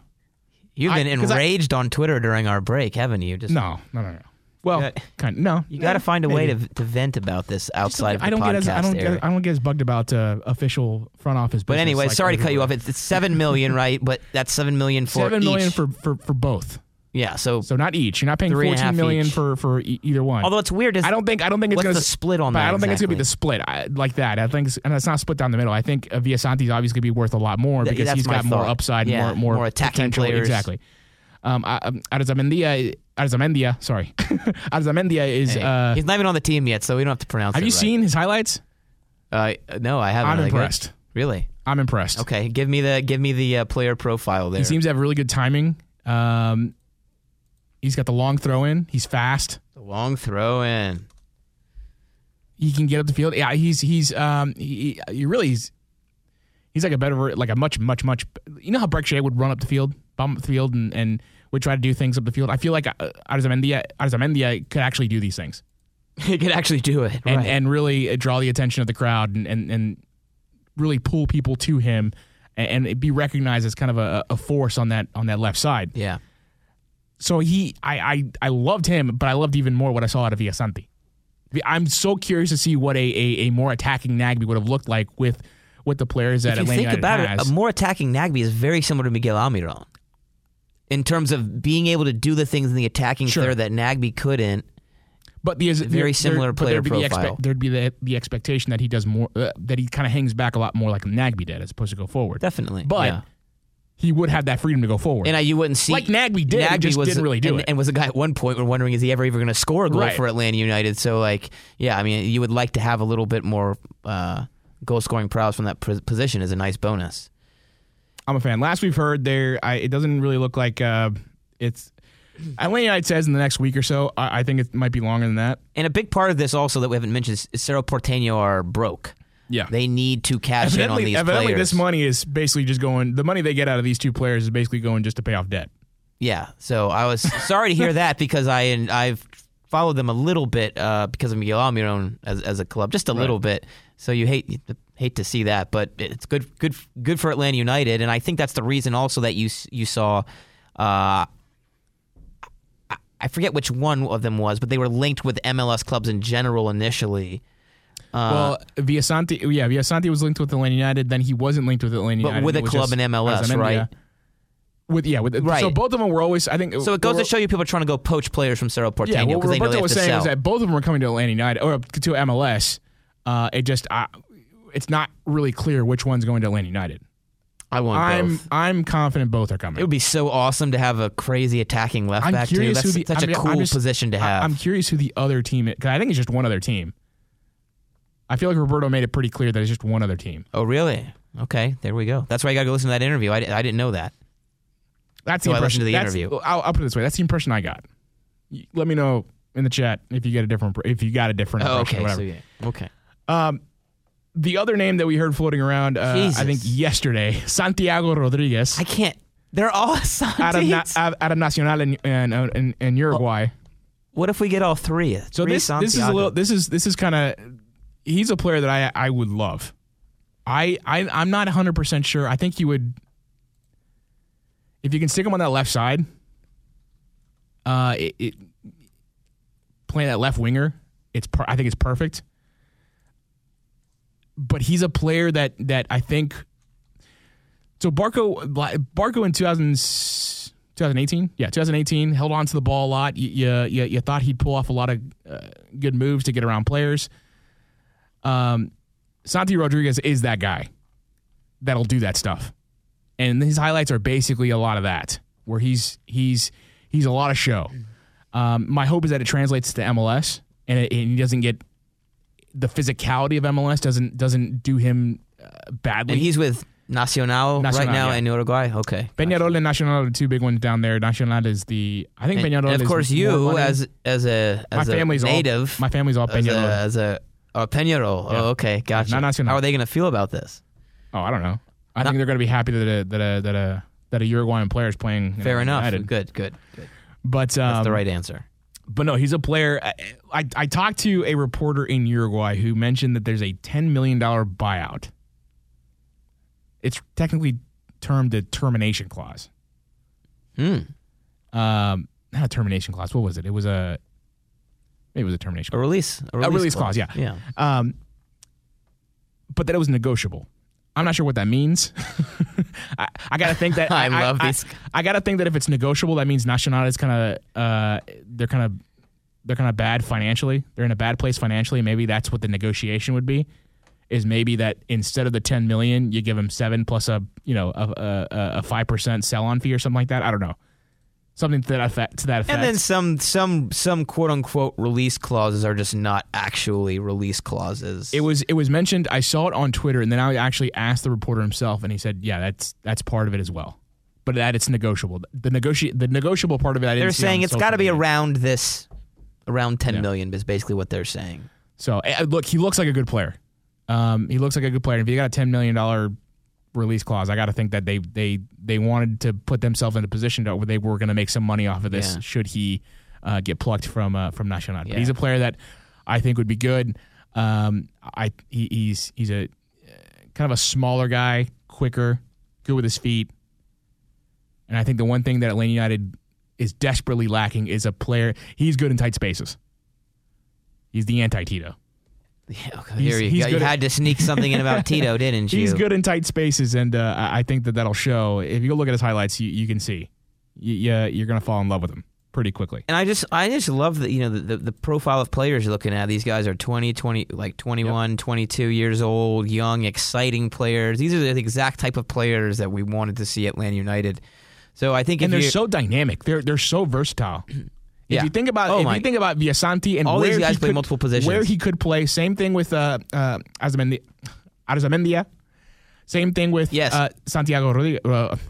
You've been I, enraged I, on Twitter during our break, haven't you? Just, no, no, no, no. Well, you got, kind of, no. You no, got to find a way to, to vent about this outside of the I don't podcast get as, I don't area. Get, I don't get as bugged about uh, official front office business. But anyway, like sorry everywhere. to cut you off. It's, it's seven million dollars, right? But that's seven million dollars for seven each. seven million dollars for, for, for both. Yeah, so so not each. You're not paying fourteen million dollars for, for e- either one. Although it's weird. It's, I don't think I don't think it's going to split on that. I don't exactly. think it's going to be the split I, like that. I think it's, and it's not split down the middle. I think Villasanti's obviously going to be worth a lot more because Th- he's got thought. more upside, yeah, more more, more attacking players. Exactly. Um, Arzamendia, Arzamendia, sorry, Arzamendia is hey, uh, he's not even on the team yet, so we don't have to pronounce. Have it Have you right. seen his highlights? Uh, no, I haven't. I'm really impressed. Good. Really, I'm impressed. Okay, give me the give me the uh, player profile there. He seems to have really good timing. Um. He's got the long throw in. He's fast. The long throw in. He can get up the field. Yeah, he's he's um he, he really he's, he's like a better like a much much much. You know how Breck Shea would run up the field, bump up the field, and, and would try to do things up the field. I feel like Arzamendia Arzamendia could actually do these things. He could actually do it and right. and really draw the attention of the crowd and and, and really pull people to him and, and be recognized as kind of a, a force on that on that left side. Yeah. So he, I, I, I loved him, but I loved even more what I saw out of Villasanti. I'm so curious to see what a, a, a more attacking Nagbe would have looked like with, with the players that Atlanta United has. If you think about it, a more attacking Nagbe is very similar to Miguel Almirón in terms of being able to do the things in the attacking sure. player that Nagbe couldn't. But the, very similar there, player but there'd profile. Be the expe- there'd be the, the expectation that he does more, uh, that he kind of hangs back a lot more like Nagbe did as opposed to go forward. Definitely, but. Yeah. he would have that freedom to go forward. And uh, you wouldn't see... Like Nagbe did, Nagbe just was, didn't really do and, it. And was a guy at one point wondering, is he ever even going to score a goal right. for Atlanta United? So, like, yeah, I mean, you would like to have a little bit more uh, goal-scoring prowess from that position is a nice bonus. I'm a fan. Last we've heard there, I, it doesn't really look like uh, it's... Atlanta United says in the next week or so. I, I think it might be longer than that. And a big part of this also that we haven't mentioned is, is Cerro Porteño are broke. Yeah. They need to cash evidently, in on these evidently players. Evidently, this money is basically just going, the money they get out of these two players is basically going just to pay off debt. Yeah. So I was sorry to hear that because I, and I've followed them a little bit uh, because of Miguel Almirón as, as a club, just a right. little bit. So you hate hate to see that, but it's good good good for Atlanta United. And I think that's the reason also that you, you saw... Uh, I forget which one of them was, but they were linked with M L S clubs in general initially. Uh, well, Villasanti, yeah, Villasanti was linked with Atlanta United. Then he wasn't linked with Atlanta United. But with a club in M L S, Arzamendia. Right? With yeah, with right. So both of them were always. I think. So it goes to show you people are trying to go poach players from Cerro Porteño. Yeah, what Roberto was saying is that both of them were coming to Atlanta United or to M L S. Uh, it just, uh, it's not really clear which one's going to Atlanta United. I want I'm, both. I'm confident both are coming. It would be so awesome to have a crazy attacking left I'm back, too. That's the, such I'm, a cool just, position to have. I'm curious who the other team is, because I think it's just one other team. I feel like Roberto made it pretty clear that it's just one other team. Oh, really? Okay, there we go. That's why you got to go listen to that interview. I, I didn't know that. That's so the impression. I listened to the that's, interview. I'll, I'll put it this way. That's the impression I got. Let me know in the chat if you get a different if you got a different oh, impression. Okay, or whatever. So yeah. Okay. Um. The other name that we heard floating around, uh, I think yesterday, Santiago Rodriguez. I can't. They're all Santis. Out of, out of Nacional and, and, and, and Uruguay. Well, what if we get all three? So three this Santiago. this is a little. This is this is kind of. He's a player that I I would love. I, I I'm not one hundred percent sure. I think you would. If you can stick him on that left side, uh, it, it, playing that left winger, it's per, I think it's perfect. But he's a player that, that I think. So Barco Barco in two thousand eighteen, yeah, twenty eighteen, held on to the ball a lot. You you, you thought he'd pull off a lot of uh, good moves to get around players. Um, Santi Rodriguez is that guy that'll do that stuff, and his highlights are basically a lot of that, where he's he's he's a lot of show. Um, my hope is that it translates to M L S, and, it, and he doesn't get. The physicality of M L S doesn't doesn't do him uh, badly. And he's with Nacional, Nacional right now yeah. in Uruguay. Okay, Peñarol and Nacional are the two big ones down there. Nacional is the I think Peñarol. And of course, is you as as a as my a native, all, my family's all Peñarol. As a, as a Peñarol. Yeah. Oh, okay, gotcha. Not Nacional. How are they going to feel about this? Oh, I don't know. I Not, think they're going to be happy that a, that a, that a, that a Uruguayan player is playing. Fair know, enough. United. Good, good, good. But um, that's the right answer. But no, he's a player. I, I I talked to a reporter in Uruguay who mentioned that there's a ten million dollars buyout. It's technically termed a termination clause. Hmm. Um, not a termination clause. What was it? It was a. Maybe it was a termination. A clause. release. A release, a release clause. clause. Yeah. Yeah. Um. But that it was negotiable. I'm not sure what that means. I, I gotta think that I, I love I, this. I, I gotta think that if it's negotiable, that means Nacional is kind of uh, they're kind of they're kind of bad financially. They're in a bad place financially. Maybe that's what the negotiation would be. Is maybe that instead of the ten million, you give them seven plus a you know a a five percent sell on fee or something like that. I don't know. Something to that effect. To that effect. And then some some some quote unquote release clauses are just not actually release clauses. It was it was mentioned. I saw it on Twitter, and then I actually asked the reporter himself, and he said, "Yeah, that's that's part of it as well, but that it's negotiable. The negoti- the negotiable part of it. I didn't they're see saying it's got to be around this, around ten yeah. million is basically what they're saying. So look, he looks like a good player. Um, he looks like a good player. If you got a ten million dollar release clause, I got to think that they they they wanted to put themselves in a position where they were going to make some money off of this. Yeah. Should he uh, get plucked from uh, from Nacional, yeah. But he's a player that I think would be good. Um, I he, he's he's a uh, kind of a smaller guy, quicker, good with his feet, and I think the one thing that Atlanta United is desperately lacking is a player. He's good in tight spaces. He's the anti-Tito. Yeah, okay, he's, here you he's go. You at, had to sneak something in about Tito, didn't you? He's good in tight spaces, and uh, I think that that'll show. If you go look at his highlights, you, you can see. You, you're going to fall in love with him. pretty quickly. And I just I just love that, you know, the, the, the profile of players you're looking at. These guys are twenty, twenty, like twenty-one, yep. twenty-two years old, young, exciting players. These are the exact type of players that we wanted to see at Atlanta United. So I think, and they're so dynamic. They're they're so versatile. If yeah. you think about, oh if you think about Villasanti and all where these guys he play could, multiple positions, where he could play. Same thing with uh, uh, Arzamendia. Arzamendia. Same thing with yes. uh, Santiago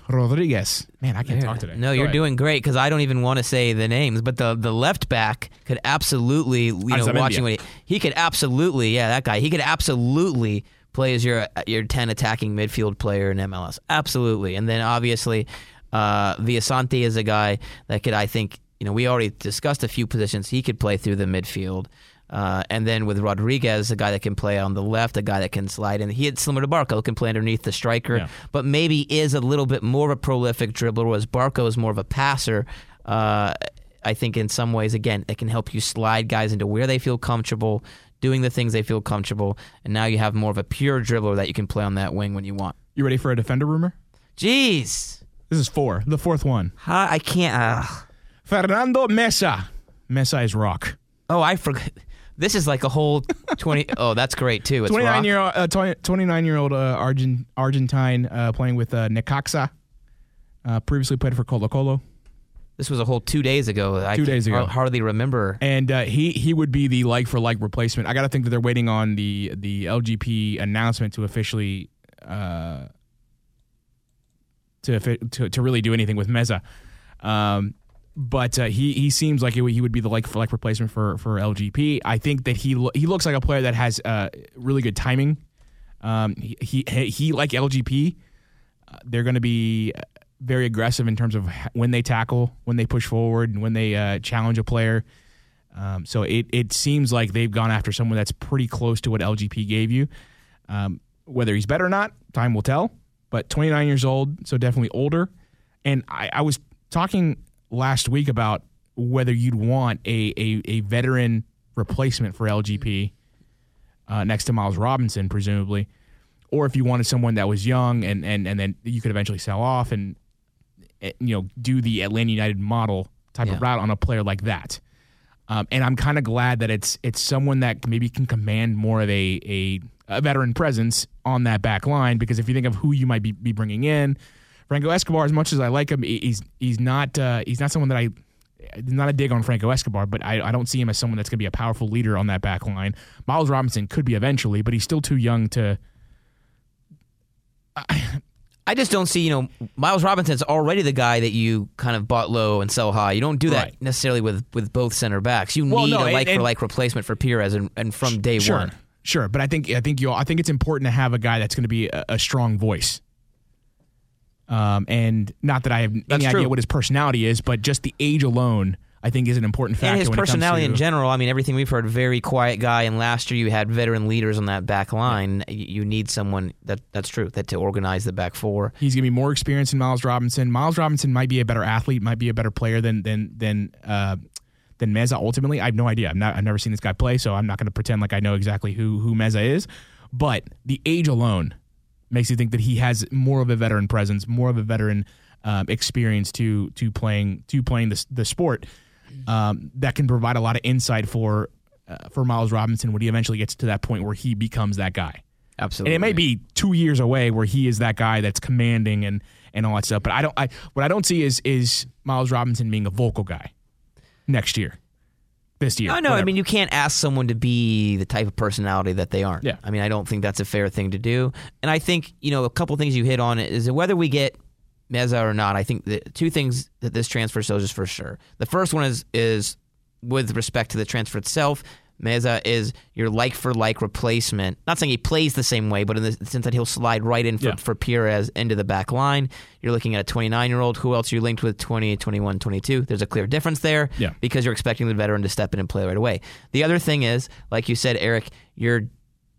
Rodriguez. Man, I can't yeah. talk today. No, Go you're ahead. doing great because I don't even want to say the names. But the, the left back could absolutely, you know, watching what he, he could absolutely, yeah, that guy. He could absolutely play as your your ten attacking midfield player in M L S. Absolutely, and then obviously, uh, Villasanti is a guy that could, I think, you know, we already discussed a few positions he could play through the midfield. Uh, and then with Rodriguez, a guy that can play on the left, a guy that can slide in. He had similar to Barco, can play underneath the striker, yeah. but maybe is a little bit more of a prolific dribbler, whereas Barco is more of a passer. Uh, I think in some ways, again, it can help you slide guys into where they feel comfortable, doing the things they feel comfortable, and now you have more of a pure dribbler that you can play on that wing when you want. You ready for a defender rumor? Jeez. This is four, the fourth one. Huh? I can't. Uh... Fernando Meza. Meza is rock. Oh, I forgot. This is like a whole twenty. Oh, that's great too. It's twenty-nine rock. year old, uh, twenty, twenty-nine year old uh, Argent, Argentine uh, playing with uh, Necaxa. Uh, previously played for Colo Colo. This was a whole two days ago. Two I days ago, hardly remember. And uh, he he would be the like for like replacement. I got to think that they're waiting on the the L G P announcement to officially uh, to to to really do anything with Meza. Um, But uh, he he seems like he would be the like for like replacement for, for L G P. I think that he lo- he looks like a player that has uh, really good timing. Um, he, he he like L G P, uh, they're going to be very aggressive in terms of when they tackle, when they push forward, and when they uh, challenge a player. Um, so it it seems like they've gone after someone that's pretty close to what L G P gave you. Um, whether he's better or not, time will tell. But twenty-nine years old, so definitely older. And I, I was talking last week about whether you'd want a a, a veteran replacement for L G P uh, next to Miles Robinson, presumably, or if you wanted someone that was young and, and, and then you could eventually sell off and, you know, do the Atlanta United model type yeah. of route on a player like that. Um, and I'm kind of glad that it's it's someone that maybe can command more of a, a, a veteran presence on that back line, because if you think of who you might be, be bringing in, Franco Escobar, as much as I like him, he's he's not uh, he's not someone that I not a dig on Franco Escobar, but I, I don't see him as someone that's going to be a powerful leader on that back line. Miles Robinson could be eventually, but he's still too young to. I, I just don't see, you know, Miles Robinson's already the guy that you kind of bought low and sell high. You don't do that right. necessarily with, with both center backs. You well, need no, a like and, for like replacement for Perez and, and from day sure, one. Sure, but I think I think you I think it's important to have a guy that's going to be a, a strong voice. Um, and not that I have any That's idea true. what his personality is, but just the age alone, I think, is an important factor. And his when personality it comes to, in general, I mean, everything we've heard, very quiet guy, and last year you had veteran leaders on that back line. Yeah. You need someone, that that's true, that to organize the back four. He's going to be more experienced than Miles Robinson. Miles Robinson might be a better athlete, might be a better player than than than uh, than Meza ultimately. I have no idea. I'm not, I've never seen this guy play, so I'm not going to pretend like I know exactly who, who Meza is. But the age alone makes you think that he has more of a veteran presence, more of a veteran um, experience to to playing to playing the the sport um, that can provide a lot of insight for uh, for Miles Robinson when he eventually gets to that point where he becomes that guy. Absolutely, and it may be two years away where he is that guy that's commanding and, and all that stuff. But I don't. I what I don't see is is Miles Robinson being a vocal guy next year. This year. No, no. Whatever. I mean, you can't ask someone to be the type of personality that they aren't. Yeah. I mean, I don't think that's a fair thing to do. And I think, you know, a couple things you hit on is that whether we get Meza or not, I think the two things that this transfer shows is for sure. The first one is, is with respect to the transfer itself, Meza is your like-for-like replacement. Not saying he plays the same way, but in the sense that he'll slide right in for, yeah. for Perez into the back line. You're looking at a twenty-nine-year-old. Who else are you linked with? twenty, twenty-one, twenty-two. There's a clear difference there yeah. because you're expecting the veteran to step in and play right away. The other thing is, like you said, Eric, you're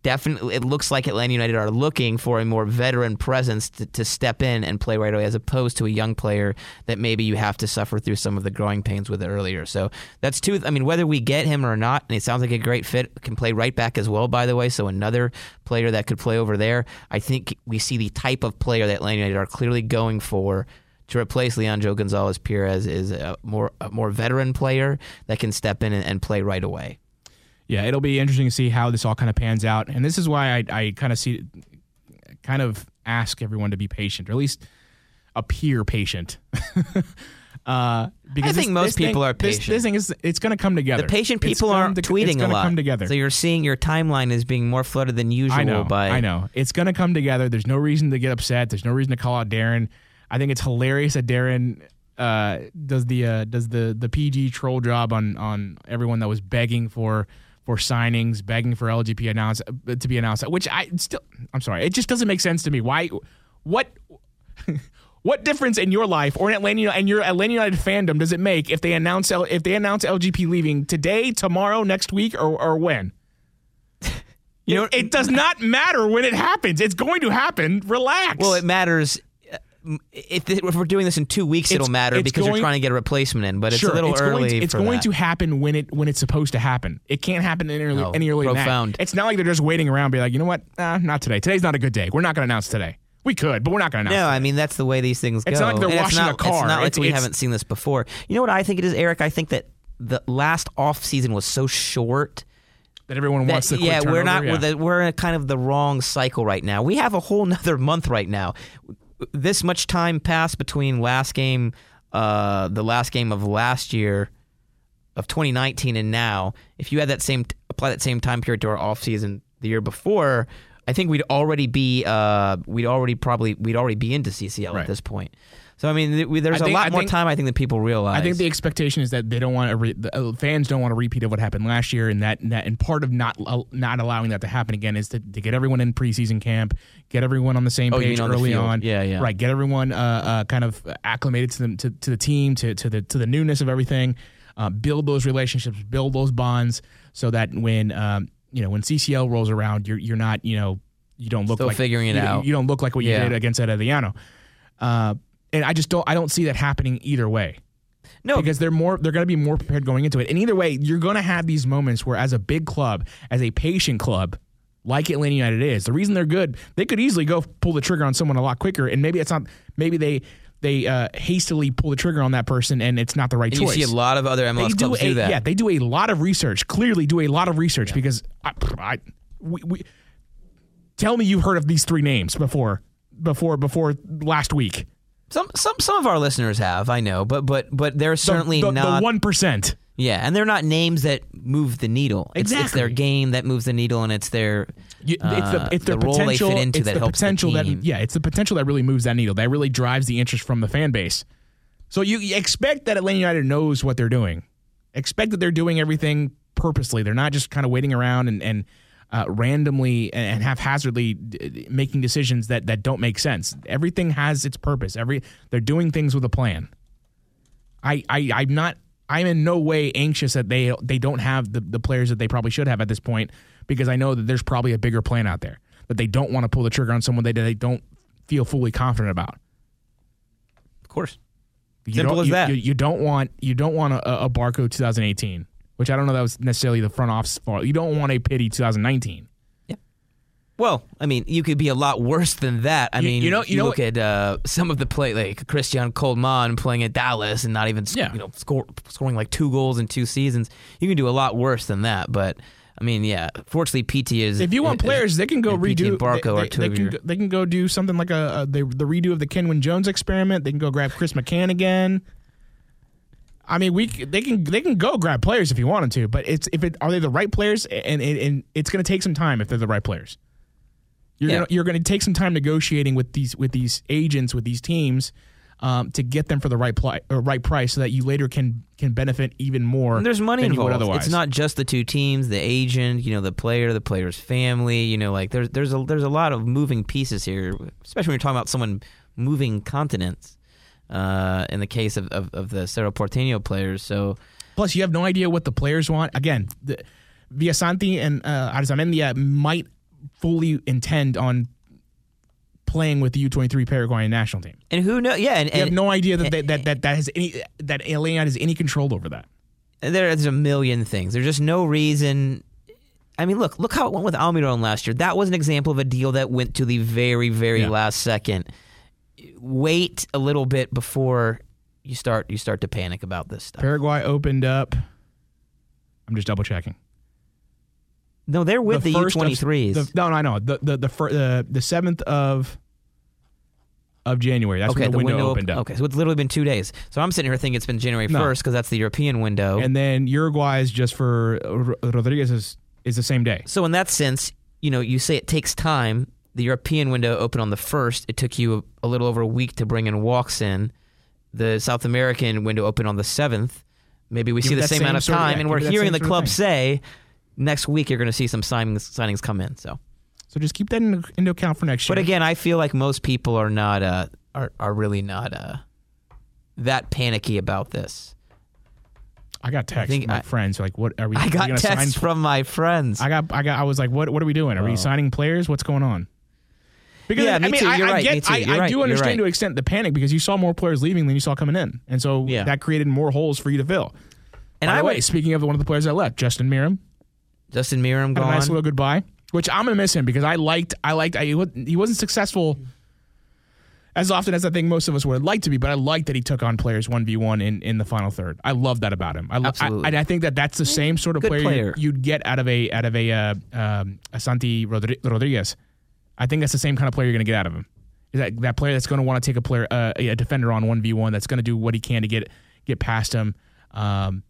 definitely. It looks like Atlanta United are looking for a more veteran presence to, to step in and play right away, as opposed to a young player that maybe you have to suffer through some of the growing pains with earlier. So that's two. I mean, whether we get him or not, and it sounds like a great fit, can play right back as well, by the way. So another player that could play over there. I think we see the type of player that Atlanta United are clearly going for to replace Leandro Gonzalez Perez is a more a more veteran player that can step in and, and play right away. Yeah, it'll be interesting to see how this all kind of pans out, and this is why I, I kind of see, kind of ask everyone to be patient, or at least appear patient. Uh, because I think this, most this people thing, are patient. This, this thing is, it's going to come together. The patient people aren't to, tweeting it's a lot. Come together. So you're seeing your timeline is being more flooded than usual. I know, by I know. It's going to come together. There's no reason to get upset. There's no reason to call out Darren. I think it's hilarious that Darren uh, does the uh, does the the P G troll job on on everyone that was begging for for signings, begging for L G P announce to be announced. Which I still, I'm sorry, it just doesn't make sense to me. Why? What? What difference in your life or in Atlanta and your Atlanta United fandom does it make if they announce if they announce L G P leaving today, tomorrow, next week, or or when? You know, it, it does not matter when it happens. It's going to happen. Relax. Well, it matters. If, if we're doing this in two weeks, it's, it'll matter because going, you're trying to get a replacement in. But it's sure, a little it's early. Going to, it's for going that. to happen when it when it's supposed to happen. It can't happen any early. No, any early profound. It's not like they're just waiting around, and be like, you know what? Uh, not today. Today's not a good day. We're not going to announce today. We could, but we're not going to announce it. No, I mean, that's the way these things go. It's not like they're washing a car. It's not like we haven't seen this before. You know what I think it is, Eric? I think that the last offseason was so short that everyone wants the quick turnover. Yeah, we're not. We're, the, we're in kind of the wrong cycle right now. We have a whole nother month right now. This much time passed between last game, uh, the last game of last year, of twenty nineteen, and now. If you had that same apply that same time period to our offseason the year before, I think we'd already be uh, we'd already probably we'd already be into C C L right at this point. So I mean, th- we, there's I a think, lot I more think, time I think than people realize. I think the expectation is that they don't want to re- the, uh, fans don't want to repeat of what happened last year, and that and, that, and part of not uh, not allowing that to happen again is to, to get everyone in preseason camp, get everyone on the same oh, page on early on, yeah, yeah, right, get everyone uh, uh, kind of acclimated to them to, to the team to to the to the newness of everything, uh, build those relationships, build those bonds, so that when. Um, You know, when C C L rolls around, you're you're not you know you don't look still like figuring it you, out. You don't look like what you yeah. did against Herediano, uh, and I just don't I don't see that happening either way. No, because they're more they're going to be more prepared going into it, and either way, you're going to have these moments where, as a big club, as a patient club, like Atlanta United is, the reason they're good, they could easily go pull the trigger on someone a lot quicker, and maybe it's not maybe they. They uh, hastily pull the trigger on that person, and it's not the right and choice. You see a lot of other M L S clubs do, a, do that. Yeah, they do a lot of research. Clearly, do a lot of research yeah. because I, I we, we, tell me you've heard of these three names before, before, before last week. Some, some, some of our listeners have, I know, but, but, but they're certainly the, the, not the one percent. Yeah, and they're not names that move the needle. Exactly. It's, it's their game that moves the needle, and it's their you, it's the, it's uh, the role they fit into that the helps the team. That, yeah, it's the potential that really moves that needle, that really drives the interest from the fan base. So you, you expect that Atlanta United knows what they're doing. Expect that they're doing everything purposely. They're not just kind of waiting around and, and uh, randomly and, and haphazardly d- making decisions that, that don't make sense. Everything has its purpose. Every They're doing things with a plan. I, I I'm not... I'm in no way anxious that they they don't have the, the players that they probably should have at this point, because I know that there's probably a bigger plan out there, that they don't want to pull the trigger on someone that they, they don't feel fully confident about. Of course. You Simple as you, that. You, you don't want you don't want a, a Barco twenty eighteen, which I don't know that was necessarily the front office fault. You don't want a Pity twenty nineteen. Yeah. Well, I mean, you could be a lot worse than that. I you, mean, you, know, you, you know look what? at uh, some of the play, like Christian Coleman playing at Dallas and not even sc- yeah. you know score, scoring like two goals in two seasons. You can do a lot worse than that. But I mean, yeah, fortunately, P T is. If you want uh, players, they can go redo. Barco they, they, they, can, they can go do something like a, a the, the redo of the Kenwyn Jones experiment. They can go grab Chris McCann again. I mean, we they can they can go grab players if you want them to, but it's if it are they the right players, and and, and it's going to take some time if they're the right players. You're yeah. gonna, you're going to take some time negotiating with these with these agents, with these teams, um, to get them for the right pli- or right price, so that you later can can benefit even more. And there's money than involved. You would otherwise. It's not just the two teams, the agent, you know, the player, the player's family. You know, like there's there's a there's a lot of moving pieces here, especially when you're talking about someone moving continents. Uh, in the case of, of, of the Cerro Porteño players, so plus you have no idea what the players want. Again, the, Villasanti and uh, Arzamendia might fully intend on playing with the U twenty-three Paraguayan national team, and who knows? Yeah, and, and you have no idea that they, that, that that has any that Atlanta has any control over that. There's a million things. There's just no reason. I mean, look, look how it went with Almirón last year. That was an example of a deal that went to the very, very yeah. last second. wait a little bit before you start you start to panic about this stuff. Paraguay opened up. I'm just double checking. No, they're with the, the U twenty-threes. Of, the, no, no, I know the the the fir, uh, the seventh of of January. That's okay, when the, the window, window opened op- up. Okay, so it's literally been two days. So I'm sitting here thinking it's been January no. first because that's the European window. And then Uruguay is just for uh, Rodriguez is is the same day. So in that sense, you know, you say it takes time. The European window opened on the first. It took you a, a little over a week to bring in Walkes in. The South American window opened on the seventh. Maybe we give see the same, same amount of time, of and we're hearing the club say next week you're going to see some signings, signings come in. So so just keep that in, into account for next year. But again, I feel like most people are not uh, are, are really not uh, that panicky about this. I got texts from my I, friends like, "What are we?" I got texts from my friends. I got, I got, I was like, "What? What are we doing? Are oh. we signing players? What's going on?" Because yeah, I, me I mean, too. I, right. I get, I, I right. do understand right. to an extent the panic because you saw more players leaving than you saw coming in, and so yeah. that created more holes for you to fill. And By I the way, would, speaking of one of the players that left, Justin Meram, Justin Meram gone. A nice little goodbye, which I'm gonna miss him because I liked, I liked, I, he wasn't successful as often as I think most of us would like to be, but I like that he took on players one v one in, in the final third. I love that about him. I, Absolutely. I, and I think that that's the same sort of player, player you'd get out of a out of a uh, um, Santi Rodriguez. I think that's the same kind of player you're going to get out of him. Is that that player that's going to want to take a player uh, a defender on one v one that's going to do what he can to get get past him. Um,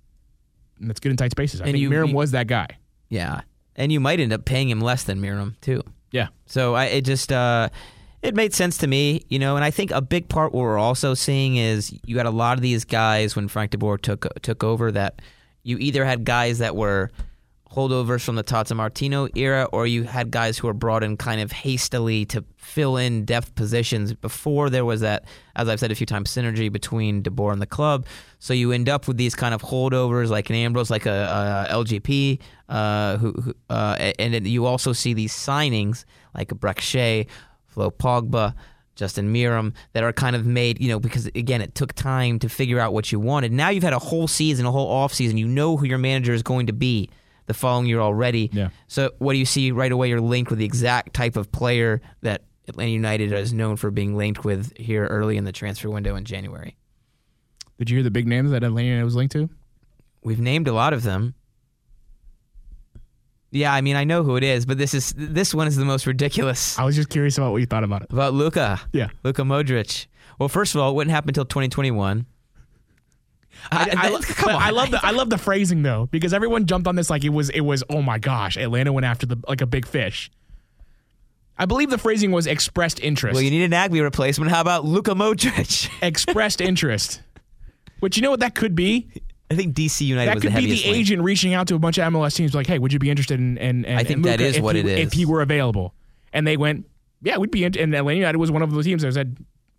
and that's good in tight spaces. I and think you, Meram you, was that guy. Yeah, and you might end up paying him less than Meram too. Yeah. So I it just. Uh, It made sense to me, you know, and I think a big part what we're also seeing is you had a lot of these guys when Frank DeBoer took took over that you either had guys that were holdovers from the Tata Martino era or you had guys who were brought in kind of hastily to fill in depth positions before there was that, as I've said a few times, synergy between DeBoer and the club. So you end up with these kind of holdovers like an Ambrose, like a, a L G P, uh, who, who uh, and then you also see these signings like a Breck Shea, Flo Pogba, Justin Meram, that are kind of made, you know, because, again, it took time to figure out what you wanted. Now you've had a whole season, a whole offseason. You know who your manager is going to be the following year already. Yeah. So what do you see right away? You're linked with the exact type of player that Atlanta United is known for being linked with here early in the transfer window in January. Did you hear the big names that Atlanta United was linked to? We've named a lot of them. Yeah, I mean, I know who it is, but this is this one is the most ridiculous. I was just curious about what you thought about it. About Luka. Yeah. Luka Modric. Well, first of all, it wouldn't happen until twenty twenty-one. I, I, I, lo- come on. I love the I love the phrasing though, because everyone jumped on this like it was it was oh my gosh, Atlanta went after the like a big fish. I believe the phrasing was expressed interest. Well, you need an Nagbe replacement. How about Luka Modric? Expressed interest. Which you know what that could be? I think D C United that was the heaviest. That could be the link. Agent reaching out to a bunch of M L S teams like, hey, would you be interested in and in, in, I think in Luka that is what he, it is. If he were available. And they went, yeah, we'd be interested. And Atlanta United was one of those teams that said,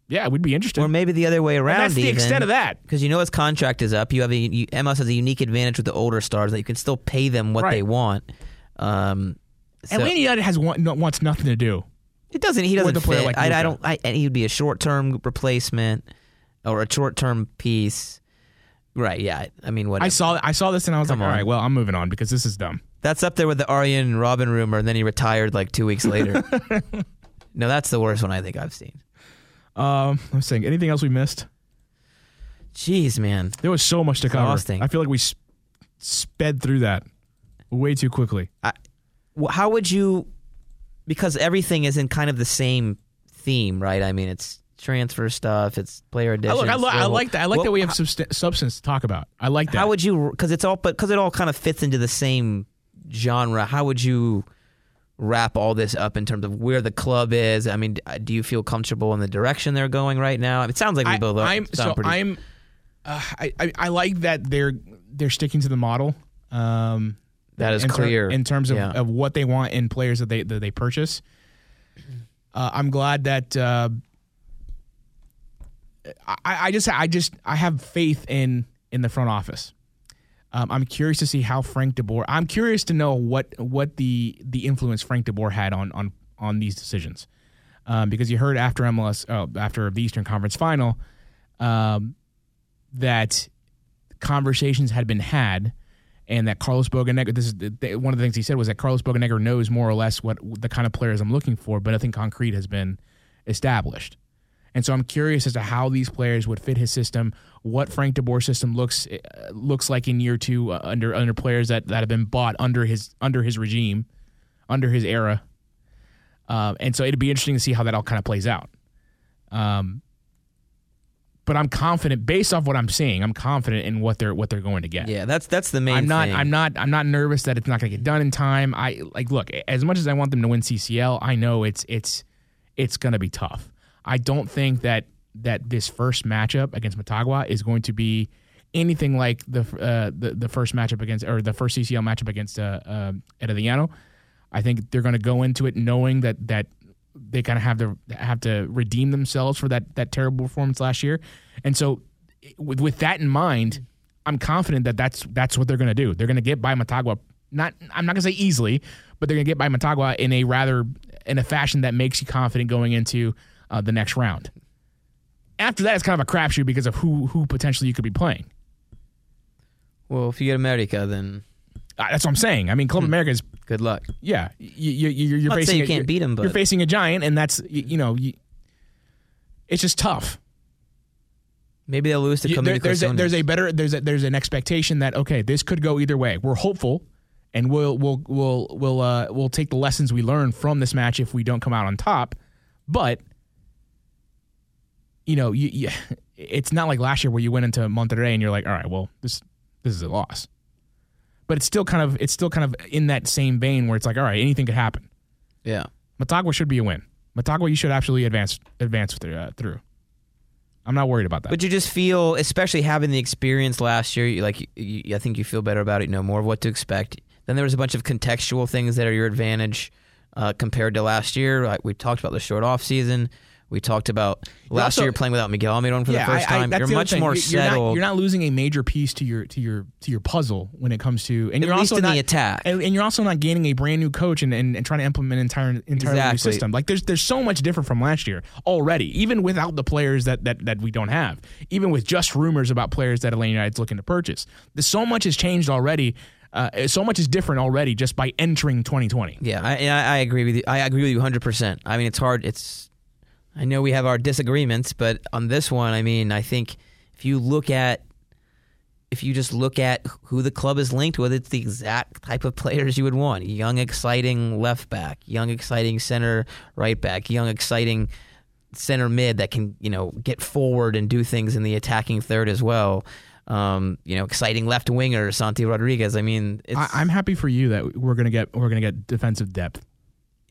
yeah, we'd be interested. Or maybe the other way around. And that's even, the extent of that. Because you know his contract is up. You have a, you, M L S has a unique advantage with the older stars that you can still pay them what right. they want. Um, so Atlanta United has want, no, wants nothing to do. It doesn't. He doesn't fit. Like I, I don't. I, and he'd be a short-term replacement or a short-term piece. Right, yeah. I mean, what I saw I saw this and I was Come like, on. All right, well, I'm moving on because this is dumb. That's up there with the Arjen Robben rumor, and then he retired like two weeks later. No, that's the worst one I think I've seen. Um, I'm saying, anything else we missed? Jeez, man. There was so much to cover. Exhausting. I feel like we sp- sped through that way too quickly. I, how would you, because everything is in kind of the same theme, right? I mean, it's transfer stuff, it's player additions. I, look, I, lo- I like that. I like well, that we have subst- substance to talk about. I like that. How would you? Because it's all, but because it all kind of fits into the same genre. How would you wrap all this up in terms of where the club is? I mean, do you feel comfortable in the direction they're going right now? It sounds like we both. I'm so pretty- I'm. Uh, I, I I like that they're they're sticking to the model. Um, that is in clear ter- in terms of, yeah. of what they want in players that they that they purchase. Uh, I'm glad that. Uh, I, I just, I just, I have faith in in the front office. Um, I'm curious to see how Frank DeBoer. I'm curious to know what what the the influence Frank DeBoer had on on on these decisions, um, because you heard after M L S, uh, after the Eastern Conference Final, um, that conversations had been had, and that Carlos Bocanegra. This is the, the, one of the things he said was that Carlos Bocanegra knows more or less what the kind of players I'm looking for, but nothing concrete has been established. And so I'm curious as to how these players would fit his system, what Frank DeBoer's system looks uh, looks like in year two uh, under under players that, that have been bought under his under his regime, under his era. Uh, and so it'd be interesting to see how that all kind of plays out. Um, but I'm confident based off what I'm seeing. I'm confident in what they're what they're going to get. Yeah, that's that's the main. I'm not. Thing. I'm not. I'm not nervous that it's not going to get done in time. I like look as much as I want them to win C C L. I know it's it's it's going to be tough. I don't think that that this first matchup against Motagua is going to be anything like the uh, the, the first matchup against or the first C C L matchup against uh, uh, Herediano. I think they're going to go into it knowing that that they kind of have to have to redeem themselves for that that terrible performance last year, and so with with that in mind, I'm confident that that's that's what they're going to do. They're going to get by Motagua. Not I'm not going to say easily, but they're going to get by Motagua in a rather in a fashion that makes you confident going into uh, the next round. After that, it's kind of a crapshoot because of who who potentially you could be playing. Well, if you get America, then. Uh, that's what I'm saying. I mean, Club America is good luck. Yeah, you, you, you're, you're facing. Say you a, can't you're, beat them, but you're facing a giant, and that's you, you know, you, it's just tough. Maybe they'll lose to you, Community there, there's, a, there's a better. There's a, there's an expectation that okay, this could go either way. We're hopeful, and we'll we'll we'll we'll uh, we'll take the lessons we learn from this match if we don't come out on top. But you know, you, you, it's not like last year where you went into Monterrey and you're like, all right, well this this is a loss. But it's still kind of it's still kind of in that same vein where it's like, all right, anything could happen. Yeah, Motagua should be a win. Motagua, you should absolutely advance advance through, uh, through. I'm not worried about that. But you just feel, especially having the experience last year, you like you, you, I think you feel better about it. You know more of what to expect. Then there was a bunch of contextual things that are your advantage uh, compared to last year. Like we talked about the short off season. We talked about last also, year playing without Miguel Almirón for yeah, the first time. I, I, you're much thing. more you're, settled. Not, you're not losing a major piece to your to your to your puzzle when it comes to and at you're least also in not, the attack. And, and you're also not gaining a brand new coach and, and, and trying to implement an entire entirely exactly. new system. Like there's there's so much different from last year already, even without the players that that that we don't have, even with just rumors about players that Atlanta United's looking to purchase. There's so much has changed already. Uh, so much is different already just by entering twenty twenty. Yeah, I, I, I agree with you. I agree with you one hundred percent. I mean, it's hard. It's I know we have our disagreements, but on this one, I mean, I think if you look at, if you just look at who the club is linked with, it's the exact type of players you would want. Young, exciting left back, young, exciting center right back, young, exciting center mid that can, you know, get forward and do things in the attacking third as well. Um, you know, exciting left winger, Santiago Rodriguez. I mean, it's, I, I'm happy for you that we're gonna get we're gonna get defensive depth.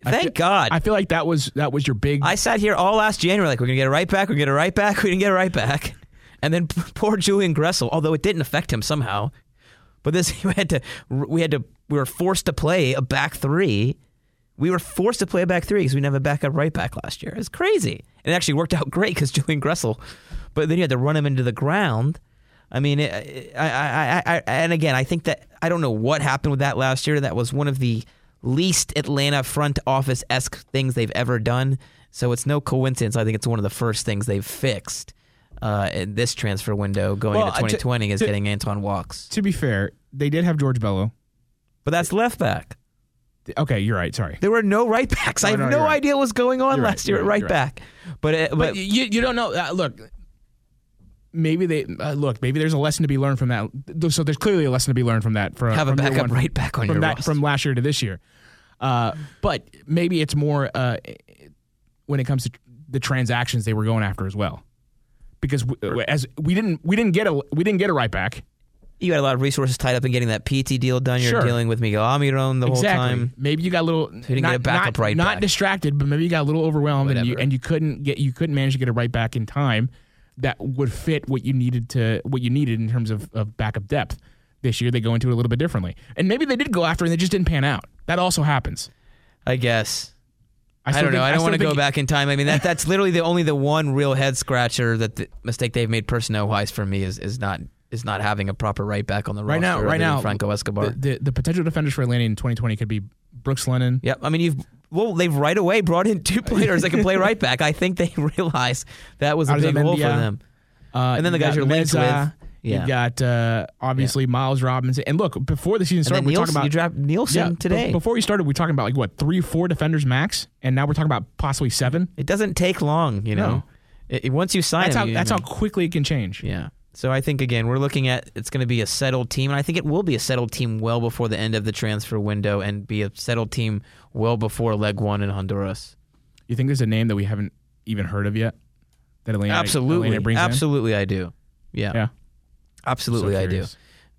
Thank I feel, God. I feel like that was that was your big... I sat here all last January like, we're going to get a right back, we're going to get a right back, we didn't get a right back. And then poor Julian Gressel, although it didn't affect him somehow. But this we had to we had to we were forced to play a back three. We were forced to play a back three because we didn't have a backup right back last year. It's crazy. And it actually worked out great because Julian Gressel, but then you had to run him into the ground. I mean, it, it, I, I, I, I and again, I think that I don't know what happened with that last year. That was one of the least Atlanta front office-esque things they've ever done. So it's no coincidence. I think it's one of the first things they've fixed uh, in this transfer window going well, into twenty twenty to, is to, getting Anton Walkes. To be fair, they did have George Bello. But that's left back. Okay, you're right. Sorry. There were no right backs. No, I have no, no idea right. what was going on you're last right, year at right, right back. Right. But, uh, but but you you don't know. Uh, look, maybe they uh, look. Maybe there's a lesson to be learned from that. So there's clearly a lesson to be learned from that. From, have a from backup one, right back on from your that, roster. From last year to this year. Uh, but maybe it's more uh, when it comes to the transactions they were going after as well, because we, as we didn't we didn't get a we didn't get a right back. You had a lot of resources tied up in getting that P T deal done. You're sure. dealing with Miguel Almirón the exactly. whole time. Maybe you got a little so you didn't not, get a backup not, right not back. distracted, but maybe you got a little overwhelmed Whatever. and you and you couldn't get you couldn't manage to get a right back in time that would fit what you needed to what you needed in terms of, of backup depth. This year they go into it a little bit differently, and maybe they did go after it and they just didn't pan out. That also happens, I guess. I, I don't know. Think, I don't want to go back in time. I mean, that that's literally the only the one real head scratcher that the mistake they've made personnel wise for me is is not is not having a proper right back on the right roster. Now, right now, Franco Escobar. The, the the potential defenders for Atlanta in twenty twenty could be Brooks Lennon. Yep. I mean, you've well, they've right away brought in two players that can play right back. I think they realize that was a Arzamendia, big hole for them. Uh, and then the guys you're linked Meza, with. Yeah. You've got, uh, obviously, yeah. Miles Robinson. And look, before the season started, we talked about... you dropped Nielsen yeah, today. B- before we started, we were talking about, like, what, three, four defenders max? And now we're talking about possibly seven? It doesn't take long, you know? No. It, it, once you sign that's him, how, you, that's you know, how quickly it can change. Yeah. So I think, again, we're looking at it's going to be a settled team, and I think it will be a settled team well before the end of the transfer window and be a settled team well before leg one in Honduras. You think there's a name that we haven't even heard of yet that Atlanta, absolutely. Atlanta brings absolutely in? Absolutely, I do. Yeah. Yeah. Absolutely, so I do.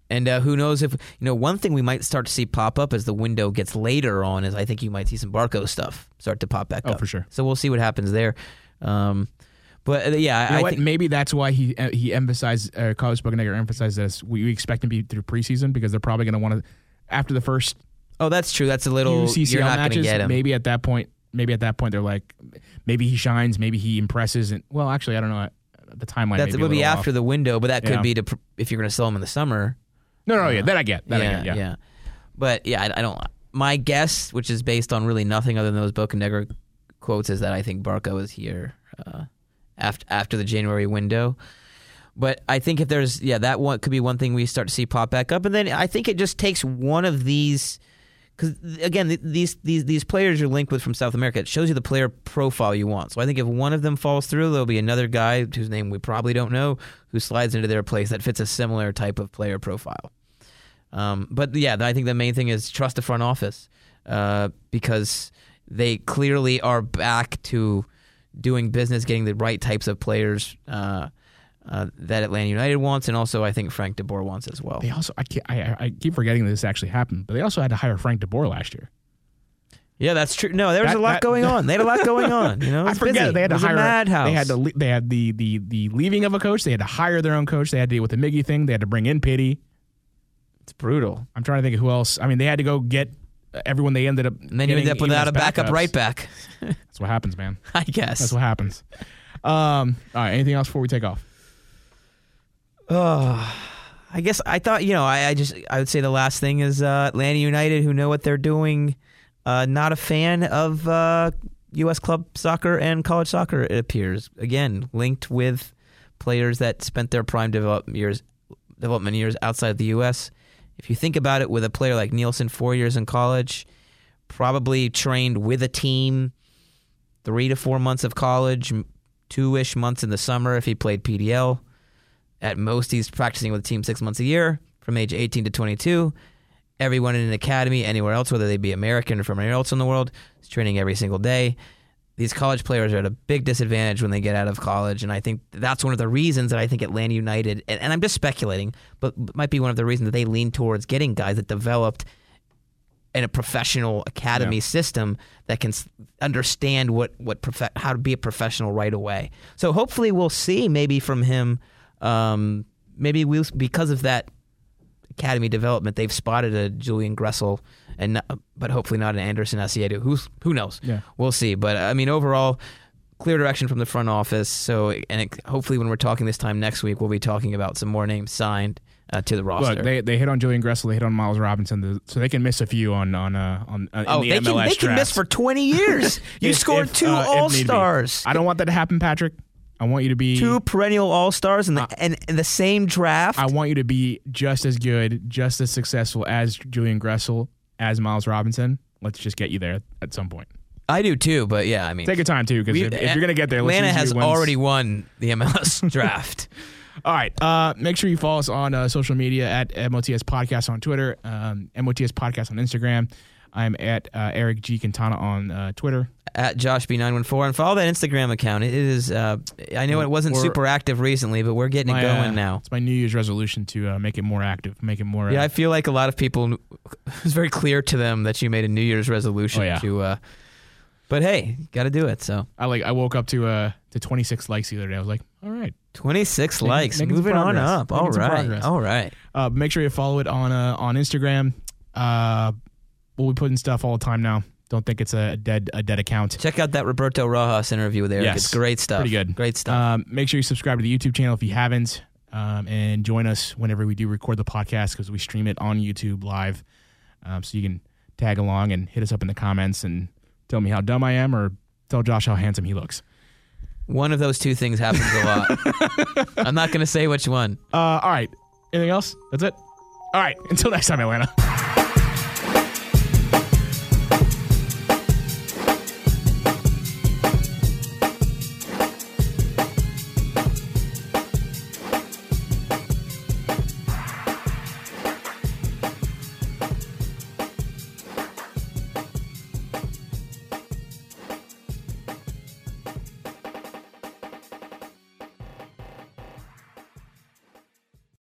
And uh, who knows if, you know, one thing we might start to see pop up as the window gets later on is I think you might see some Barco stuff start to pop back oh, up. Oh, for sure. So we'll see what happens there. Um, but, uh, yeah. You know I what? Think Maybe that's why he uh, he emphasized, uh, Carlos Bocanegra emphasized this. We, we expect him to be through preseason because they're probably going to want to, after the first. Oh, that's true. That's a little, you're not going to get him. Maybe at that point, maybe at that point they're like, maybe he shines, maybe he impresses. And well, actually, I don't know. The timeline that would be after off. The window, but that could yeah. be to pr- if you're going to sell them in the summer. No, no, uh, yeah, that I get. That yeah, I get, yeah, yeah. But yeah, I, I don't. My guess, which is based on really nothing other than those Bocanegra quotes, is that I think Barco is here uh, after after the January window. But I think if there's yeah, that one could be one thing we start to see pop back up, and then I think it just takes one of these. Because, again, these, these these players you're linked with from South America, it shows you the player profile you want. So I think if one of them falls through, there'll be another guy whose name we probably don't know who slides into their place that fits a similar type of player profile. Um, but, yeah, I think the main thing is trust the front office uh, because they clearly are back to doing business, getting the right types of players uh, uh, that Atlanta United wants, and also I think Frank DeBoer wants as well. They also I, can't, I I keep forgetting that this actually happened, but they also had to hire Frank DeBoer last year. Yeah, that's true. No, there was that, a lot that, going that, on. They had a lot going on. You know, I forget busy. They had to hire. A madhouse. They had to. They had the the the leaving of a coach. They had to hire their own coach. They had to deal with the Miggy thing. They had to bring in Pity. It's brutal. I'm trying to think of who else. I mean, they had to go get everyone. They ended up. And then you end up without a backup right back. That's what happens, man. I guess that's what happens. Um. All right. Anything else before we take off? Oh, I guess I thought, you know, I, I just, I would say the last thing is uh, Atlanta United, who know what they're doing, uh, not a fan of uh, U S club soccer and college soccer, it appears. Again, linked with players that spent their prime develop years, development years outside of the U S If you think about it, with a player like Nielsen, four years in college, probably trained with a team, three to four months of college, two-ish months in the summer if he played P D L. At most, he's practicing with the team six months a year from age eighteen to twenty-two. Everyone in an academy anywhere else, whether they be American or from anywhere else in the world, is training every single day. These college players are at a big disadvantage when they get out of college, and I think that's one of the reasons that I think Atlanta United, and, and I'm just speculating, but might be one of the reasons that they lean towards getting guys that developed in a professional academy yeah. system that can understand what, what prof- how to be a professional right away. So hopefully we'll see maybe from him. Um, maybe we'll, because of that academy development, they've spotted a Julian Gressel, and not, but hopefully not an Anderson Acevedo. Who's who knows? Yeah. We'll see. But I mean, overall, clear direction from the front office. So, and it, hopefully, when we're talking this time next week, we'll be talking about some more names signed uh, to the roster. Look, they they hit on Julian Gressel, they hit on Miles Robinson, so they can miss a few on on uh, on uh, oh, in the M L S draft. Oh, they can miss for twenty years. You if, scored if, two uh, All Stars. I don't want that to happen, Patrick. I want you to be... Two perennial all-stars in the, uh, in, in the same draft. I want you to be just as good, just as successful as Julian Gressel, as Miles Robinson. Let's just get you there at some point. I do too, but yeah, I mean... Take your time too, because if, if you're going to get there... Atlanta has already won the M L S draft. All right. Uh, make sure you follow us on uh, social media at M O T S Podcast on Twitter, um, M O T S Podcast on Instagram. I'm at uh, Eric G. Quintana on uh, Twitter. At Josh B nine one four. And follow that Instagram account. It is, uh, I know it wasn't we're, super active recently, but we're getting my, it going uh, now. It's my New Year's resolution to uh, make it more active, make it more. Yeah, uh, I feel like a lot of people, it's very clear to them that you made a New Year's resolution oh, yeah. to, uh, but hey, got to do it. So I like, I woke up to, uh, to twenty-six likes the other day. I was like, all right. twenty-six make, likes, make moving on up. All right. All right. Uh, make sure you follow it on, uh, on Instagram. Uh, We'll be putting stuff all the time now. Don't think it's a dead a dead account. Check out that Roberto Rojas interview with Eric. Yes. It's great stuff. Pretty good. Great stuff. Um, make sure you subscribe to the YouTube channel if you haven't. Um, and join us whenever we do record the podcast because we stream it on YouTube live. Um, so you can tag along and hit us up in the comments and tell me how dumb I am or tell Josh how handsome he looks. One of those two things happens a lot. I'm not going to say which one. Uh, all right. Anything else? That's it? All right. Until next time, Atlanta.